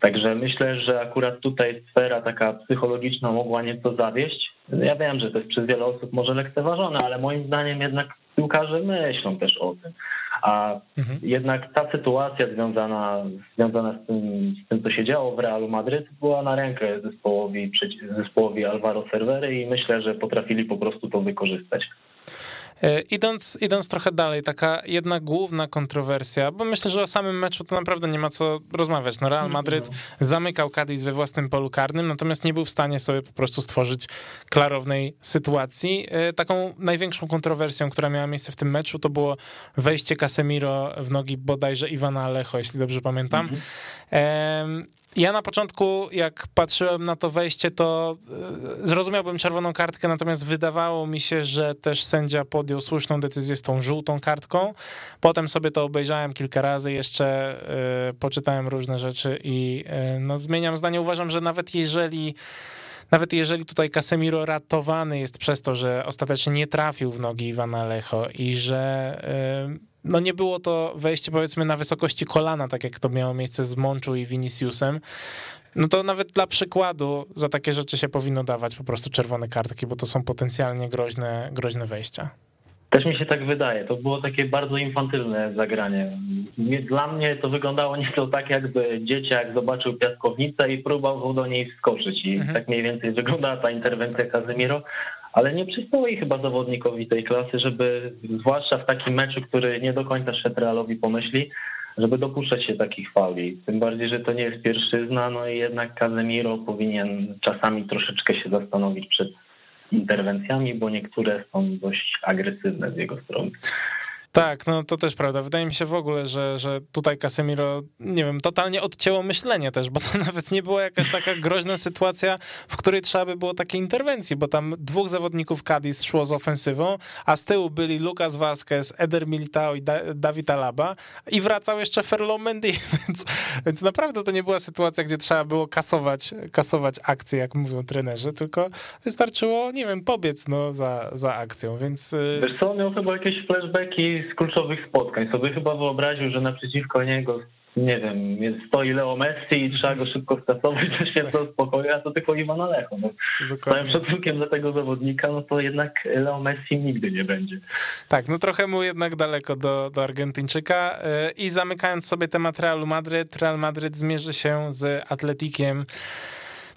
Także myślę, że akurat tutaj sfera taka psychologiczna mogła nieco zawieść, Ja wiem, że to jest przez wiele osób może lekceważone, ale moim zdaniem jednak piłkarze myślą też o tym. A jednak ta sytuacja związana z tym, co się działo w Realu Madryt, była na rękę zespołowi Alvaro Cervery i myślę, że potrafili po prostu to wykorzystać. Idąc trochę dalej, taka jedna główna kontrowersja, bo myślę, że o samym meczu to naprawdę nie ma co rozmawiać. No Real Madryt zamykał Cádiz we własnym polu karnym, natomiast nie był w stanie sobie po prostu stworzyć klarownej sytuacji. Taką największą kontrowersją, która miała miejsce w tym meczu, to było wejście Casemiro w nogi bodajże Ivana Alejo, jeśli dobrze pamiętam. Ja na początku, jak patrzyłem na to wejście, to zrozumiałbym czerwoną kartkę, natomiast wydawało mi się, że też sędzia podjął słuszną decyzję z tą żółtą kartką. Potem sobie to obejrzałem kilka razy, jeszcze poczytałem różne rzeczy i zmieniam zdanie. Uważam, że nawet jeżeli tutaj Casemiro ratowany jest przez to, że ostatecznie nie trafił w nogi Ivana Alejo i że... nie było to wejście, powiedzmy, na wysokości kolana, tak jak to miało miejsce z Monchu i Viniciusem, no to nawet dla przykładu za takie rzeczy się powinno dawać po prostu czerwone kartki, bo to są potencjalnie groźne wejścia. Też mi się tak wydaje, to było takie bardzo infantylne zagranie. Dla mnie to wyglądało nieco tak, jakby dzieciak zobaczył piaskownicę i próbował do niej wskoczyć i tak mniej więcej wyglądała ta interwencja Casemiro. Ale nie przystało jej chyba zawodnikowi tej klasy, żeby, zwłaszcza w takim meczu, który nie do końca szedł Realowi po myśli, żeby dopuszczać się takich fali. Tym bardziej, że to nie jest pierwszyzna, i jednak Casemiro powinien czasami troszeczkę się zastanowić przed interwencjami, bo niektóre są dość agresywne z jego strony. Tak, to też prawda. Wydaje mi się w ogóle, że tutaj Casemiro, nie wiem, totalnie odcięło myślenie też, bo to nawet nie była jakaś taka groźna sytuacja, w której trzeba by było takiej interwencji, bo tam dwóch zawodników Cádiz szło z ofensywą, a z tyłu byli Lucas Vázquez, Eder Militao i David Alaba i wracał jeszcze Ferland Mendy, więc naprawdę to nie była sytuacja, gdzie trzeba było kasować akcję, jak mówią trenerzy, tylko wystarczyło, nie wiem, pobiec za akcją, więc... Wiesz co, miał chyba jakieś flashbacki z kluczowych spotkań. Sobie chyba wyobraził, że naprzeciwko niego, nie wiem, stoi Leo Messi i trzeba go szybko skasować, to się to uspokoi, a to tylko Iwan Alejo. Z całym szacunkiem dla tego zawodnika, to jednak Leo Messi nigdy nie będzie. Tak, trochę mu jednak daleko do Argentyńczyka. I zamykając sobie temat Realu Madryt, Real Madryt zmierzy się z Atletikiem.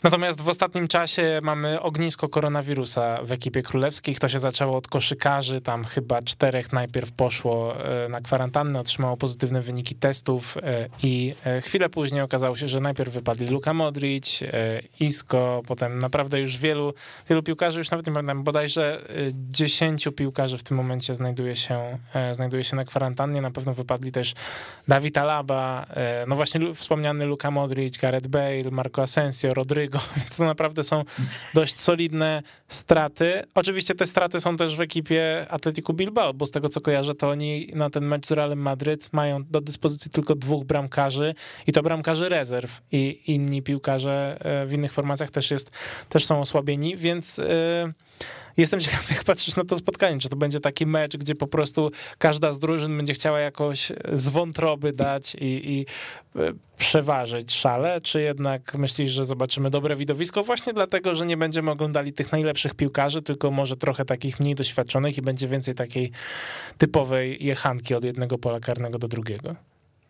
Natomiast w ostatnim czasie mamy ognisko koronawirusa w ekipie królewskich. To się zaczęło od koszykarzy, tam chyba 4 najpierw poszło na kwarantannę, otrzymało pozytywne wyniki testów i chwilę później okazało się, że najpierw wypadli Luka Modric, Isco, potem naprawdę już wielu piłkarzy, już nawet nie pamiętam, bodajże 10 piłkarzy w tym momencie znajduje się na kwarantannie, na pewno wypadli też David Alaba, właśnie wspomniany Luka Modric, Gareth Bale, Marco Asensio, Rodrygo, więc to naprawdę są dość solidne straty. Oczywiście te straty są też w ekipie Atletico Bilbao, bo z tego co kojarzę, to oni na ten mecz z Realem Madryt mają do dyspozycji tylko 2 bramkarzy i to bramkarzy rezerw, i inni piłkarze w innych formacjach też są osłabieni, więc jestem ciekaw, jak patrzysz na to spotkanie, czy to będzie taki mecz, gdzie po prostu każda z drużyn będzie chciała jakoś z wątroby dać i przeważyć szale, czy jednak myślisz, że zobaczymy dobre widowisko właśnie dlatego, że nie będziemy oglądali tych najlepszych piłkarzy, tylko może trochę takich mniej doświadczonych i będzie więcej takiej typowej jechanki od jednego pola karnego do drugiego?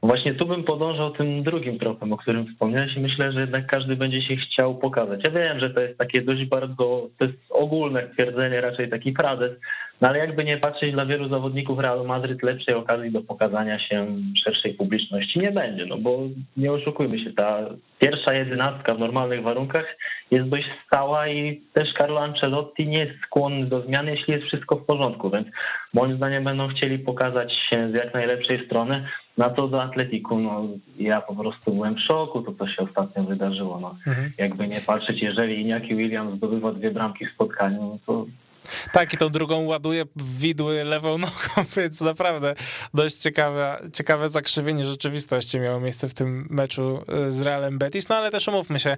Właśnie tu bym podążał tym drugim tropem, o którym wspomniałeś, i myślę, że jednak każdy będzie się chciał pokazać. Ja wiem, że to jest takie dość bardzo, to jest ogólne stwierdzenie, raczej taki frazes, ale jakby nie patrzeć, dla wielu zawodników Realu Madryt lepszej okazji do pokazania się szerszej publiczności nie będzie, bo nie oszukujmy się, ta pierwsza 11 w normalnych warunkach jest dość stała i też Carlo Ancelotti nie jest skłonny do zmian, jeśli jest wszystko w porządku, więc moim zdaniem będą chcieli pokazać się z jak najlepszej strony. Na to do Atletiku, ja po prostu byłem w szoku, to co się ostatnio wydarzyło. Jakby nie patrzeć, jeżeli Iñaki Williams zdobywa 2 bramki w spotkaniu, to Tak, i tą drugą ładuje w widły lewą nogą, więc naprawdę dość ciekawe zakrzywienie rzeczywistości miało miejsce w tym meczu z Realem Betis, no ale też umówmy się,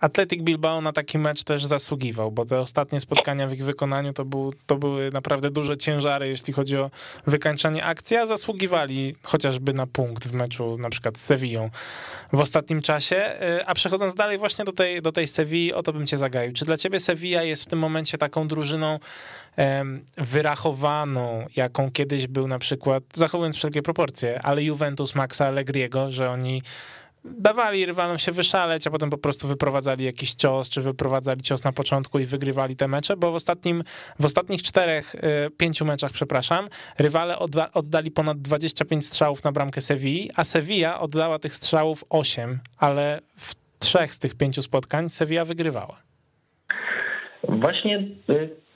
Athletic Bilbao na taki mecz też zasługiwał, bo te ostatnie spotkania w ich wykonaniu to były naprawdę duże ciężary, jeśli chodzi o wykańczanie akcji, a zasługiwali chociażby na punkt w meczu na przykład z Sevillą w ostatnim czasie, a przechodząc dalej właśnie do tej Sevilli, o to bym cię zagaił. Czy dla ciebie Sevilla jest w tym momencie taką drużyną wyrachowaną, jaką kiedyś był na przykład, zachowując wszelkie proporcje, ale Juventus Maxa Allegriego, że oni dawali rywalom się wyszaleć, a potem po prostu wyprowadzali jakiś cios, czy wyprowadzali cios na początku i wygrywali te mecze, bo w ostatnich 4-5 meczach, rywale oddali ponad 25 strzałów na bramkę Sevilli, a Sevilla oddała tych strzałów 8, ale w 3 z tych 5 spotkań Sevilla wygrywała. Właśnie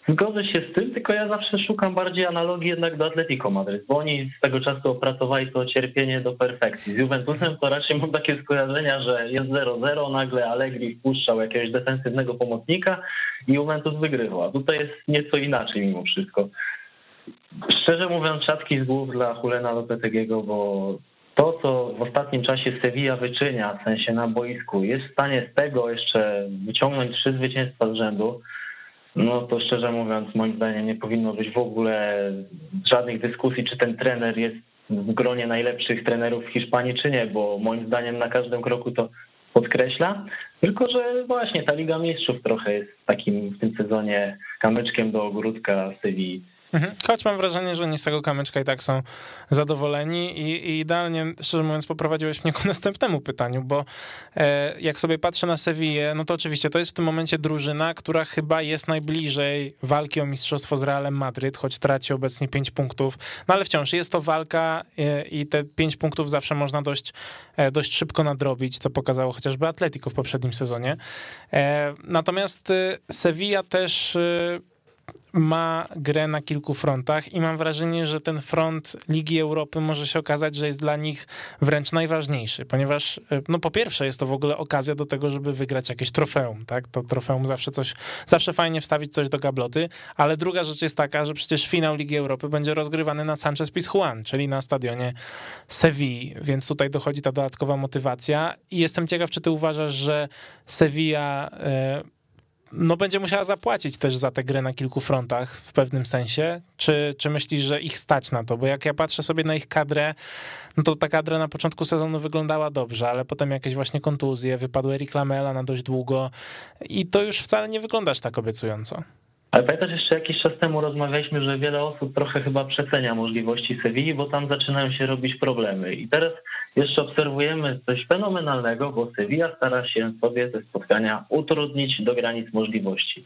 zgodzę się z tym, tylko ja zawsze szukam bardziej analogii jednak do Atletico Madryt, bo oni z tego czasu opracowali to cierpienie do perfekcji. Z Juventusem to raczej mam takie skojarzenia, że jest 0-0, nagle Allegri wpuszczał jakiegoś defensywnego pomocnika i Juventus wygrywał. A tutaj jest nieco inaczej mimo wszystko. Szczerze mówiąc, czapki z głów dla Julena Lopetegiego, bo to, co w ostatnim czasie Sevilla wyczynia, w sensie na boisku, jest w stanie z tego jeszcze wyciągnąć 3 zwycięstwa z rzędu, no to szczerze mówiąc, moim zdaniem nie powinno być w ogóle żadnych dyskusji, czy ten trener jest w gronie najlepszych trenerów w Hiszpanii, czy nie, bo moim zdaniem na każdym kroku to podkreśla, tylko że właśnie ta Liga Mistrzów trochę jest takim w tym sezonie kamyczkiem do ogródka Sevilla. Choć mam wrażenie, że oni z tego kamyczka i tak są zadowoleni i idealnie, szczerze mówiąc, poprowadziłeś mnie ku następnemu pytaniu, bo jak sobie patrzę na Sevillę, no to oczywiście to jest w tym momencie drużyna, która chyba jest najbliżej walki o mistrzostwo z Realem Madryt, choć traci obecnie 5 punktów, no ale wciąż jest to walka i te 5 punktów zawsze można dość szybko nadrobić, co pokazało chociażby Atletico w poprzednim sezonie. Natomiast Sevilla też ma grę na kilku frontach i mam wrażenie, że ten front Ligi Europy może się okazać, że jest dla nich wręcz najważniejszy, ponieważ no po pierwsze jest to w ogóle okazja do tego, żeby wygrać jakieś trofeum, tak? To trofeum zawsze fajnie wstawić coś do gabloty, ale druga rzecz jest taka, że przecież finał Ligi Europy będzie rozgrywany na Sánchez Pizjuán, czyli na stadionie Sevilli, więc tutaj dochodzi ta dodatkowa motywacja i jestem ciekaw, czy ty uważasz, że Sevilla no będzie musiała zapłacić też za tę grę na kilku frontach w pewnym sensie, czy myślisz, że ich stać na to? Bo jak ja patrzę sobie na ich kadrę, no to ta kadra na początku sezonu wyglądała dobrze, ale potem jakieś właśnie kontuzje, wypadł Eric Lamela na dość długo i to już wcale nie wyglądasz tak obiecująco. Ale pamiętasz, jeszcze jakiś czas temu rozmawialiśmy, że wiele osób trochę chyba przecenia możliwości Sevilli, bo tam zaczynają się robić problemy. I teraz jeszcze obserwujemy coś fenomenalnego, bo Sevilla stara się sobie te spotkania utrudnić do granic możliwości.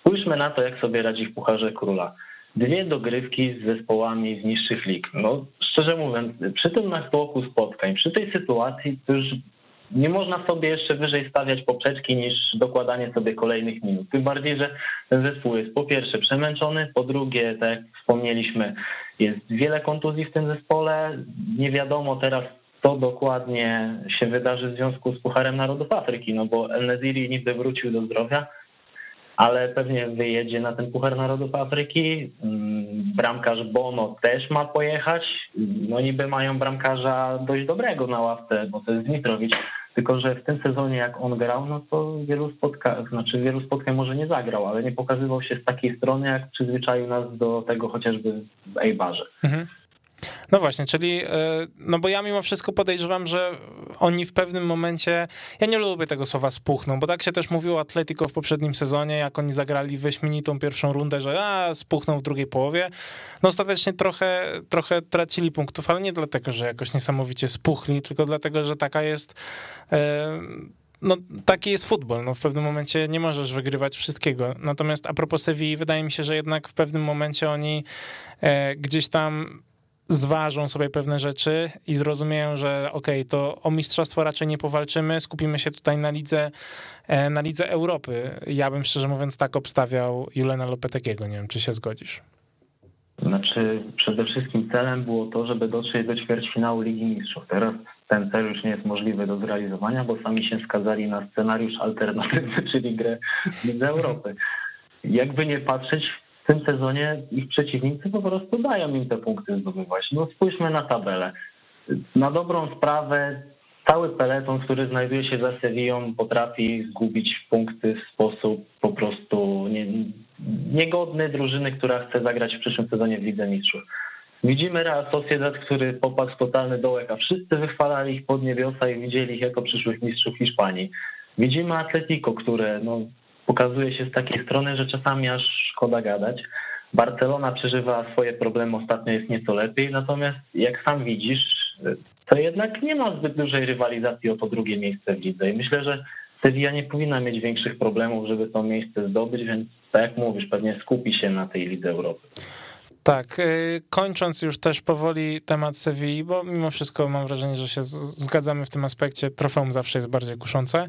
Spójrzmy na to, jak sobie radzi w Pucharze Króla. 2 dogrywki z zespołami z niższych lig. No, szczerze mówiąc, przy tym natłoku spotkań, przy tej sytuacji, to już nie można sobie jeszcze wyżej stawiać poprzeczki niż dokładanie sobie kolejnych minut. Tym bardziej, że ten zespół jest po pierwsze przemęczony, po drugie, tak jak wspomnieliśmy, jest wiele kontuzji w tym zespole. Nie wiadomo teraz, co dokładnie się wydarzy w związku z Pucharem Narodów Afryki, no bo El Neziri niby wrócił do zdrowia, ale pewnie wyjedzie na ten Puchar Narodów Afryki. Bramkarz Bono też ma pojechać. No niby mają bramkarza dość dobrego na ławce, bo to jest Dmitrowicz. Tylko że w tym sezonie jak on grał, no to wielu spotkań może nie zagrał, ale nie pokazywał się z takiej strony, jak przyzwyczaił nas do tego chociażby w Eibarze. Mhm. No właśnie, czyli, no bo ja mimo wszystko podejrzewam, że oni w pewnym momencie, ja nie lubię tego słowa spuchną, bo tak się też mówiło o Atletico w poprzednim sezonie, jak oni zagrali wyśmienitą pierwszą rundę, że spuchną w drugiej połowie, no ostatecznie trochę tracili punktów, ale nie dlatego, że jakoś niesamowicie spuchli, tylko dlatego, że taka jest, no taki jest futbol, no w pewnym momencie nie możesz wygrywać wszystkiego. Natomiast a propos Sevilli, wydaje mi się, że jednak w pewnym momencie oni gdzieś tam zważą sobie pewne rzeczy i zrozumieją, że okej, to o mistrzostwo raczej nie powalczymy, skupimy się tutaj na Lidze Europy. Ja bym szczerze mówiąc tak obstawiał Julena Lopetegiego, nie wiem, czy się zgodzisz. Znaczy przede wszystkim celem było to, żeby dotrzeć do ćwierćfinału Ligi Mistrzów. Teraz ten cel już nie jest możliwy do zrealizowania, bo sami się skazali na scenariusz alternatywny, czyli grę Lidze Europy. Jakby nie patrzeć, w tym sezonie ich przeciwnicy po prostu dają im te punkty zdobywać. No spójrzmy na tabelę. Na dobrą sprawę cały peleton, który znajduje się za Sevillą, potrafi zgubić punkty w sposób po prostu niegodny drużyny, która chce zagrać w przyszłym sezonie w Lidze Mistrzów. Widzimy Real Sociedad, który popadł w totalny dołek, a wszyscy wychwalali ich pod niebiosa i widzieli ich jako przyszłych mistrzów Hiszpanii. Widzimy Atletico, które pokazuje się z takiej strony, że czasami aż szkoda gadać. Barcelona przeżywa swoje problemy, ostatnio jest nieco lepiej, natomiast jak sam widzisz, to jednak nie ma zbyt dużej rywalizacji o to drugie miejsce w lidze i myślę, że Sevilla nie powinna mieć większych problemów, żeby to miejsce zdobyć, więc tak jak mówisz, pewnie skupi się na tej Lidze Europy. Tak, kończąc już też powoli temat Sevilli, bo mimo wszystko mam wrażenie, że się zgadzamy w tym aspekcie, trofeum zawsze jest bardziej kuszące.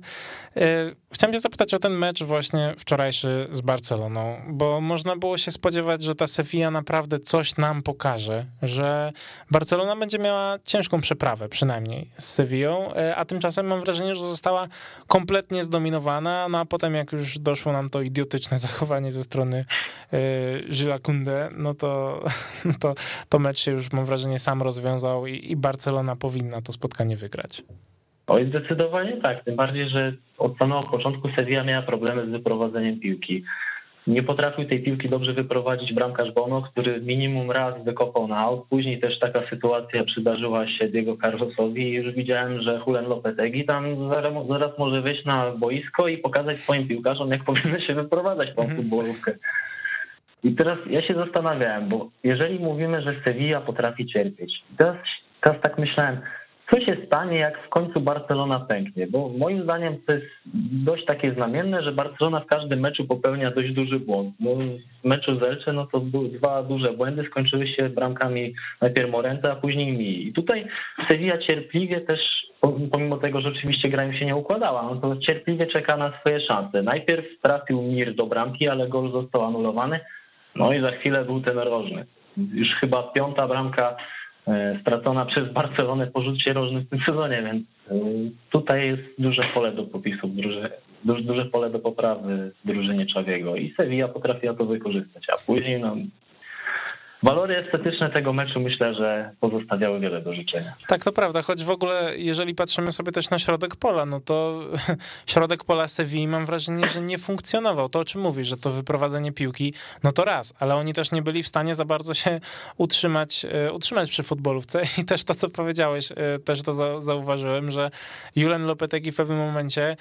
Chciałem cię zapytać o ten mecz właśnie wczorajszy z Barceloną, bo można było się spodziewać, że ta Sevilla naprawdę coś nam pokaże, że Barcelona będzie miała ciężką przeprawę przynajmniej z Sevillą, a tymczasem mam wrażenie, że została kompletnie zdominowana, a potem jak już doszło nam to idiotyczne zachowanie ze strony Gilles'a Koundé, to mecz się już, mam wrażenie, sam rozwiązał i Barcelona powinna to spotkanie wygrać. Oj, zdecydowanie tak, tym bardziej, że od samego początku Sevilla miała problemy z wyprowadzeniem piłki. Nie potrafił tej piłki dobrze wyprowadzić bramkarz Bono, który minimum raz wykopał na aut. Później też taka sytuacja przydarzyła się Diego Carlosowi i już widziałem, że Julen Lopetegui tam zaraz może wyjść na boisko i pokazać swoim piłkarzom, jak powinny się wyprowadzać tą futbolówkę. I teraz ja się zastanawiałem, bo jeżeli mówimy, że Sevilla potrafi cierpieć, teraz tak myślałem, co się stanie, jak w końcu Barcelona pęknie, bo moim zdaniem to jest dość takie znamienne, że Barcelona w każdym meczu popełnia dość duży błąd. No, w meczu z Elche to dwa duże błędy skończyły się bramkami najpierw Morente, a później Mii. I tutaj Sevilla cierpliwie też, pomimo tego, że oczywiście gra im się nie układała, to cierpliwie czeka na swoje szanse. Najpierw trafił Mir do bramki, ale gol został anulowany. No i za chwilę był ten rożny. Już chyba piąta bramka stracona przez Barcelonę po rzucie rożnym w tym sezonie, więc tutaj jest duże pole do popisu, duże pole do poprawy w drużynie Xaviego i Sevilla potrafiła to wykorzystać, a później walory estetyczne tego meczu myślę, że pozostawiały wiele do życzenia. Tak, to prawda, choć w ogóle jeżeli patrzymy sobie też na środek pola, to środek pola Sevilli mam wrażenie, że nie funkcjonował. To o czym mówisz, że to wyprowadzenie piłki, to raz, ale oni też nie byli w stanie za bardzo się utrzymać przy futbolówce i też to, co powiedziałeś, też to zauważyłem, że Julen Lopetegui w pewnym momencie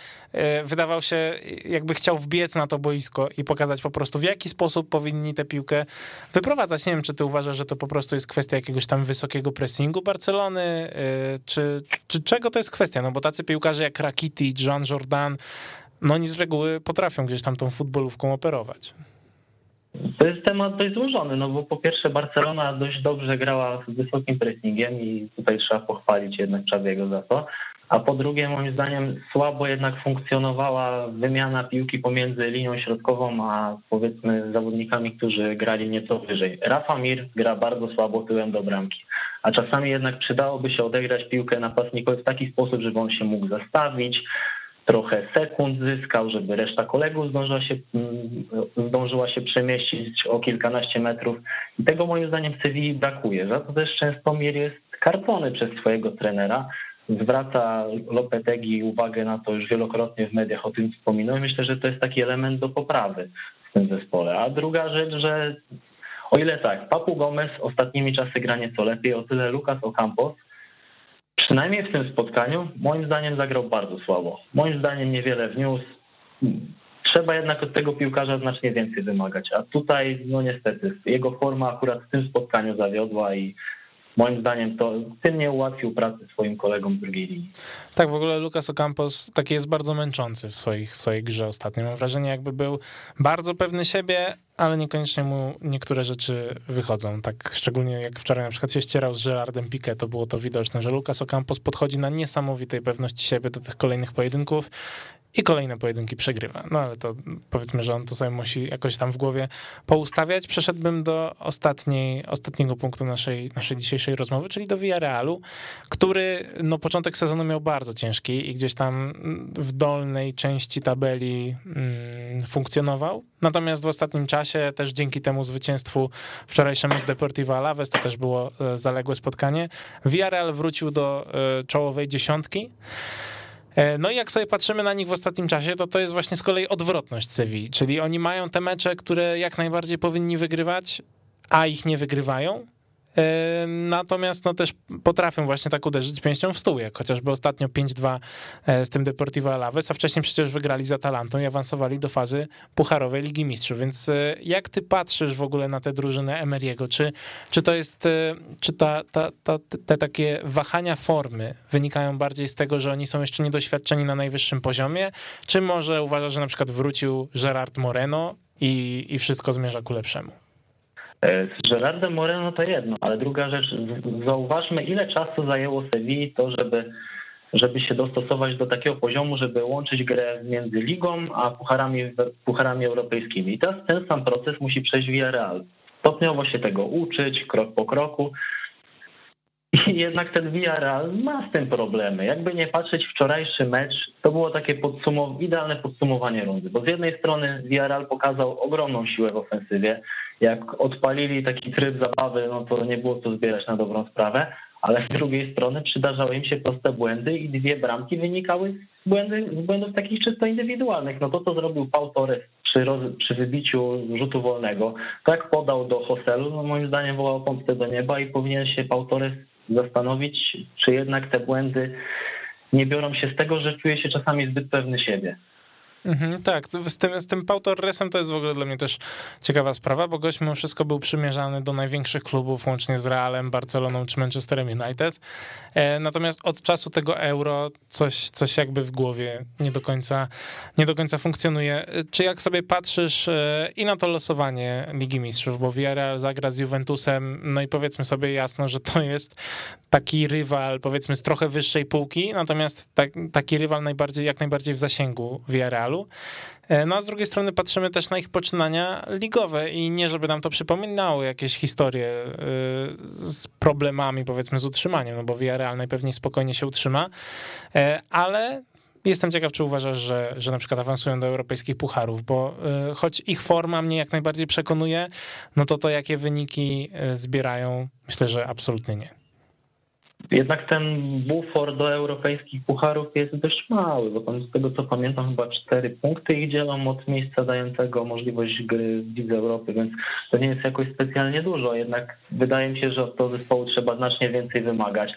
wydawał się, jakby chciał wbiec na to boisko i pokazać po prostu, w jaki sposób powinni tę piłkę wyprowadzać. Nie wiem, czy ty uważasz, że to po prostu jest kwestia jakiegoś tam wysokiego pressingu Barcelony, czy czego to jest kwestia? Bo tacy piłkarze jak Rakitic, Jean Jordan, oni z reguły potrafią gdzieś tam tą futbolówką operować. To jest temat dość złożony, bo po pierwsze Barcelona dość dobrze grała z wysokim pressingiem i tutaj trzeba pochwalić jednak Xaviego za to, a po drugie moim zdaniem słabo jednak funkcjonowała wymiana piłki pomiędzy linią środkową a powiedzmy zawodnikami, którzy grali nieco wyżej. Rafa Mir gra bardzo słabo tyłem do bramki, a czasami jednak przydałoby się odegrać piłkę napastnikowi w taki sposób, żeby on się mógł zastawić, trochę sekund zyskał, żeby reszta kolegów zdążyła się przemieścić o kilkanaście metrów. I tego moim zdaniem w Sevilli brakuje. Za to też często Mir jest karcony przez swojego trenera. Zwraca Lopetegui uwagę na to, już wielokrotnie w mediach o tym wspominał i myślę, że to jest taki element do poprawy w tym zespole. A druga rzecz, że o ile tak, Papu Gomez ostatnimi czasy gra nieco lepiej, o tyle Lucas Ocampos przynajmniej w tym spotkaniu moim zdaniem zagrał bardzo słabo. Moim zdaniem niewiele wniósł. Trzeba jednak od tego piłkarza znacznie więcej wymagać, a tutaj niestety jego forma akurat w tym spotkaniu zawiodła i moim zdaniem to tym nie ułatwił pracy swoim kolegom z drugiej linii. Tak, w ogóle Lucas Ocampos taki jest bardzo męczący w swojej grze ostatnio. Mam wrażenie, jakby był bardzo pewny siebie, ale niekoniecznie mu niektóre rzeczy wychodzą. Tak szczególnie jak wczoraj na przykład się ścierał z Gerardem Piqué, to było to widoczne, że Lucas Ocampos podchodzi na niesamowitej pewności siebie do tych kolejnych pojedynków i kolejne pojedynki przegrywa. No ale to powiedzmy, że on to sobie musi jakoś tam w głowie poustawiać. Przeszedłbym do ostatniego punktu naszej dzisiejszej rozmowy, czyli do Villarealu, który no początek sezonu miał bardzo ciężki i gdzieś tam w dolnej części tabeli funkcjonował. Natomiast w ostatnim czasie też dzięki temu zwycięstwu wczorajszemu z Deportivo Alaves, to też było zaległe spotkanie, Villarreal wrócił do czołowej dziesiątki. No i jak sobie patrzymy na nich w ostatnim czasie, to jest właśnie z kolei odwrotność Sewilli, czyli oni mają te mecze, które jak najbardziej powinni wygrywać, a ich nie wygrywają. Natomiast no też potrafią właśnie tak uderzyć pięścią w stół, jak chociażby ostatnio 5-2 z tym Deportivo Alaves, a wcześniej przecież wygrali z Atalantą i awansowali do fazy pucharowej Ligi Mistrzów. Więc jak ty patrzysz w ogóle na tę drużynę Emery'ego? Czy to jest, czy te takie wahania formy wynikają bardziej z tego, że oni są jeszcze niedoświadczeni na najwyższym poziomie, czy może uważasz, że na przykład wrócił Gerard Moreno i wszystko zmierza ku lepszemu? Z Gerardem Moreno to jedno, ale druga rzecz, zauważmy, ile czasu zajęło Sewilli to, żeby się dostosować do takiego poziomu, żeby łączyć grę między ligą a pucharami europejskimi. I teraz ten sam proces musi przejść Villarreal. Stopniowo się tego uczyć, krok po kroku. I jednak ten Villarreal ma z tym problemy. Jakby nie patrzeć, wczorajszy mecz to było takie idealne podsumowanie rundy, bo z jednej strony Villarreal pokazał ogromną siłę w ofensywie. Jak odpalili taki tryb zabawy, no to nie było co zbierać na dobrą sprawę, ale z drugiej strony przydarzały im się proste błędy i dwie bramki wynikały z błędów takich czysto indywidualnych. No to, co zrobił Pau Torres przy wybiciu rzutu wolnego, tak podał do Joselu, no moim zdaniem wołał pomstę do nieba i powinien się Pau Torres zastanowić, czy jednak te błędy nie biorą się z tego, że czuje się czasami zbyt pewny siebie. Tak, z tym Pau Torresem to jest w ogóle dla mnie też ciekawa sprawa, bo gość mimo wszystko był przymierzany do największych klubów, łącznie z Realem, Barceloną czy Manchesterem United. Natomiast od czasu tego Euro coś jakby w głowie nie do końca funkcjonuje. Czy jak sobie patrzysz i na to losowanie Ligi Mistrzów, bo Villarreal zagra z Juventusem, no i powiedzmy sobie jasno, że to jest taki rywal, powiedzmy, z trochę wyższej półki, natomiast taki rywal jak najbardziej w zasięgu Villarrealu. No a z drugiej strony patrzymy też na ich poczynania ligowe i nie żeby nam to przypominało jakieś historie z problemami, powiedzmy, z utrzymaniem, no bo Villarreal najpewniej spokojnie się utrzyma, ale jestem ciekaw, czy uważasz, że na przykład awansują do europejskich pucharów, bo choć ich forma mnie jak najbardziej przekonuje, no to jakie wyniki zbierają, myślę, że absolutnie nie. Jednak ten bufor do europejskich pucharów jest dość mały, bo tam z tego co pamiętam chyba 4 punkty ich dzielą od miejsca dającego możliwość gry w Lidze Europy, więc to nie jest jakoś specjalnie dużo, jednak wydaje mi się, że od tego zespołu trzeba znacznie więcej wymagać.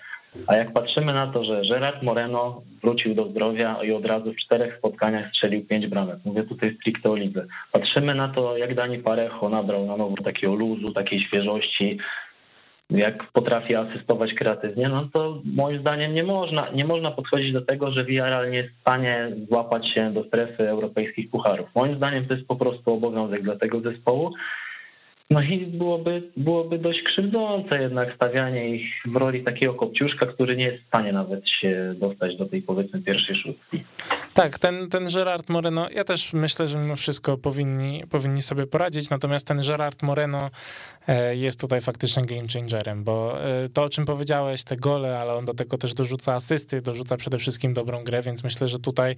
A jak patrzymy na to, że Gerard Moreno wrócił do zdrowia i od razu w 4 spotkaniach strzelił 5 bramek, mówię tutaj stricte o lidze, patrzymy na to, jak Dani Parejo nabrał na nowo takiego luzu, takiej świeżości, jak potrafi asystować kreatywnie, no to moim zdaniem nie można podchodzić do tego, że Villarreal nie jest w stanie złapać się do strefy europejskich pucharów. Moim zdaniem to jest po prostu obowiązek dla tego zespołu. No i byłoby dość krzywdzące jednak stawianie ich w roli takiego kopciuszka, który nie jest w stanie nawet się dostać do tej, powiedzmy, pierwszej szóstki. Tak, ten Gerard Moreno, ja też myślę, że mimo wszystko powinni sobie poradzić, natomiast ten Gerard Moreno jest tutaj faktycznie game changerem, bo to, o czym powiedziałeś, te gole, ale on do tego też dorzuca asysty, dorzuca przede wszystkim dobrą grę, więc myślę, że tutaj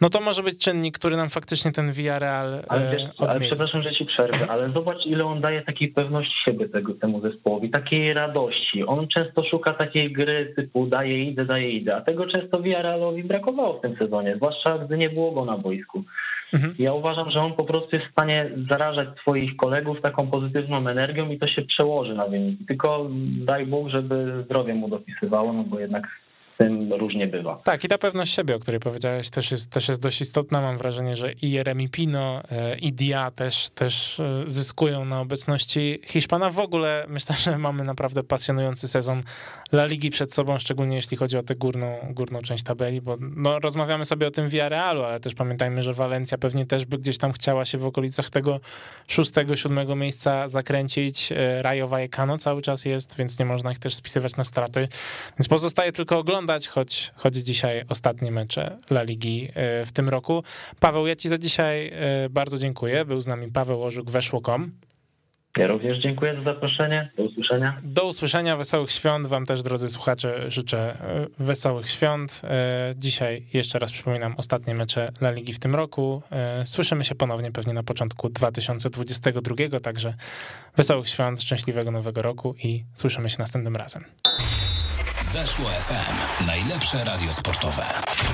no to może być czynnik, który nam faktycznie ten Villarreal ale przepraszam, że ci przerwę, ale zobacz, ile on daje takiej pewności siebie temu zespołowi, takiej radości. On często szuka takiej gry typu daje, idę, a tego często Villarrealowi brakowało w tym sezonie, zwłaszcza gdy nie było go na boisku. Ja uważam, że on po prostu jest w stanie zarażać swoich kolegów taką pozytywną energią i to się przełoży na wyniki. Tylko daj Bóg, żeby zdrowie mu dopisywało, no bo jednak tym różnie bywa. Tak, i ta pewność siebie, o której powiedziałeś, też jest dość istotna. Mam wrażenie, że i Jeremy Pino, i Dia też zyskują na obecności Hiszpana. W ogóle myślę, że mamy naprawdę pasjonujący sezon La Ligi przed sobą, szczególnie jeśli chodzi o tę górną część tabeli, bo no, rozmawiamy sobie o tym Villarrealu, ale też pamiętajmy, że Walencja pewnie też by gdzieś tam chciała się w okolicach tego 6., 7. miejsca zakręcić. Rayo Vallecano cały czas jest, więc nie można ich też spisywać na straty. Więc pozostaje tylko oglądać oglądać, choć dzisiaj ostatnie mecze La Ligi w tym roku. Paweł, ja ci za dzisiaj bardzo dziękuję. Był z nami Paweł Orzuk, weszło.com. Ja również dziękuję za zaproszenie. Do usłyszenia. Do usłyszenia. Wesołych świąt wam też, drodzy słuchacze, życzę wesołych świąt. Dzisiaj jeszcze raz przypominam ostatnie mecze La Ligi w tym roku. Słyszymy się ponownie pewnie na początku 2022, także wesołych świąt, szczęśliwego nowego roku i słyszymy się następnym razem. Weszło FM. Najlepsze radio sportowe.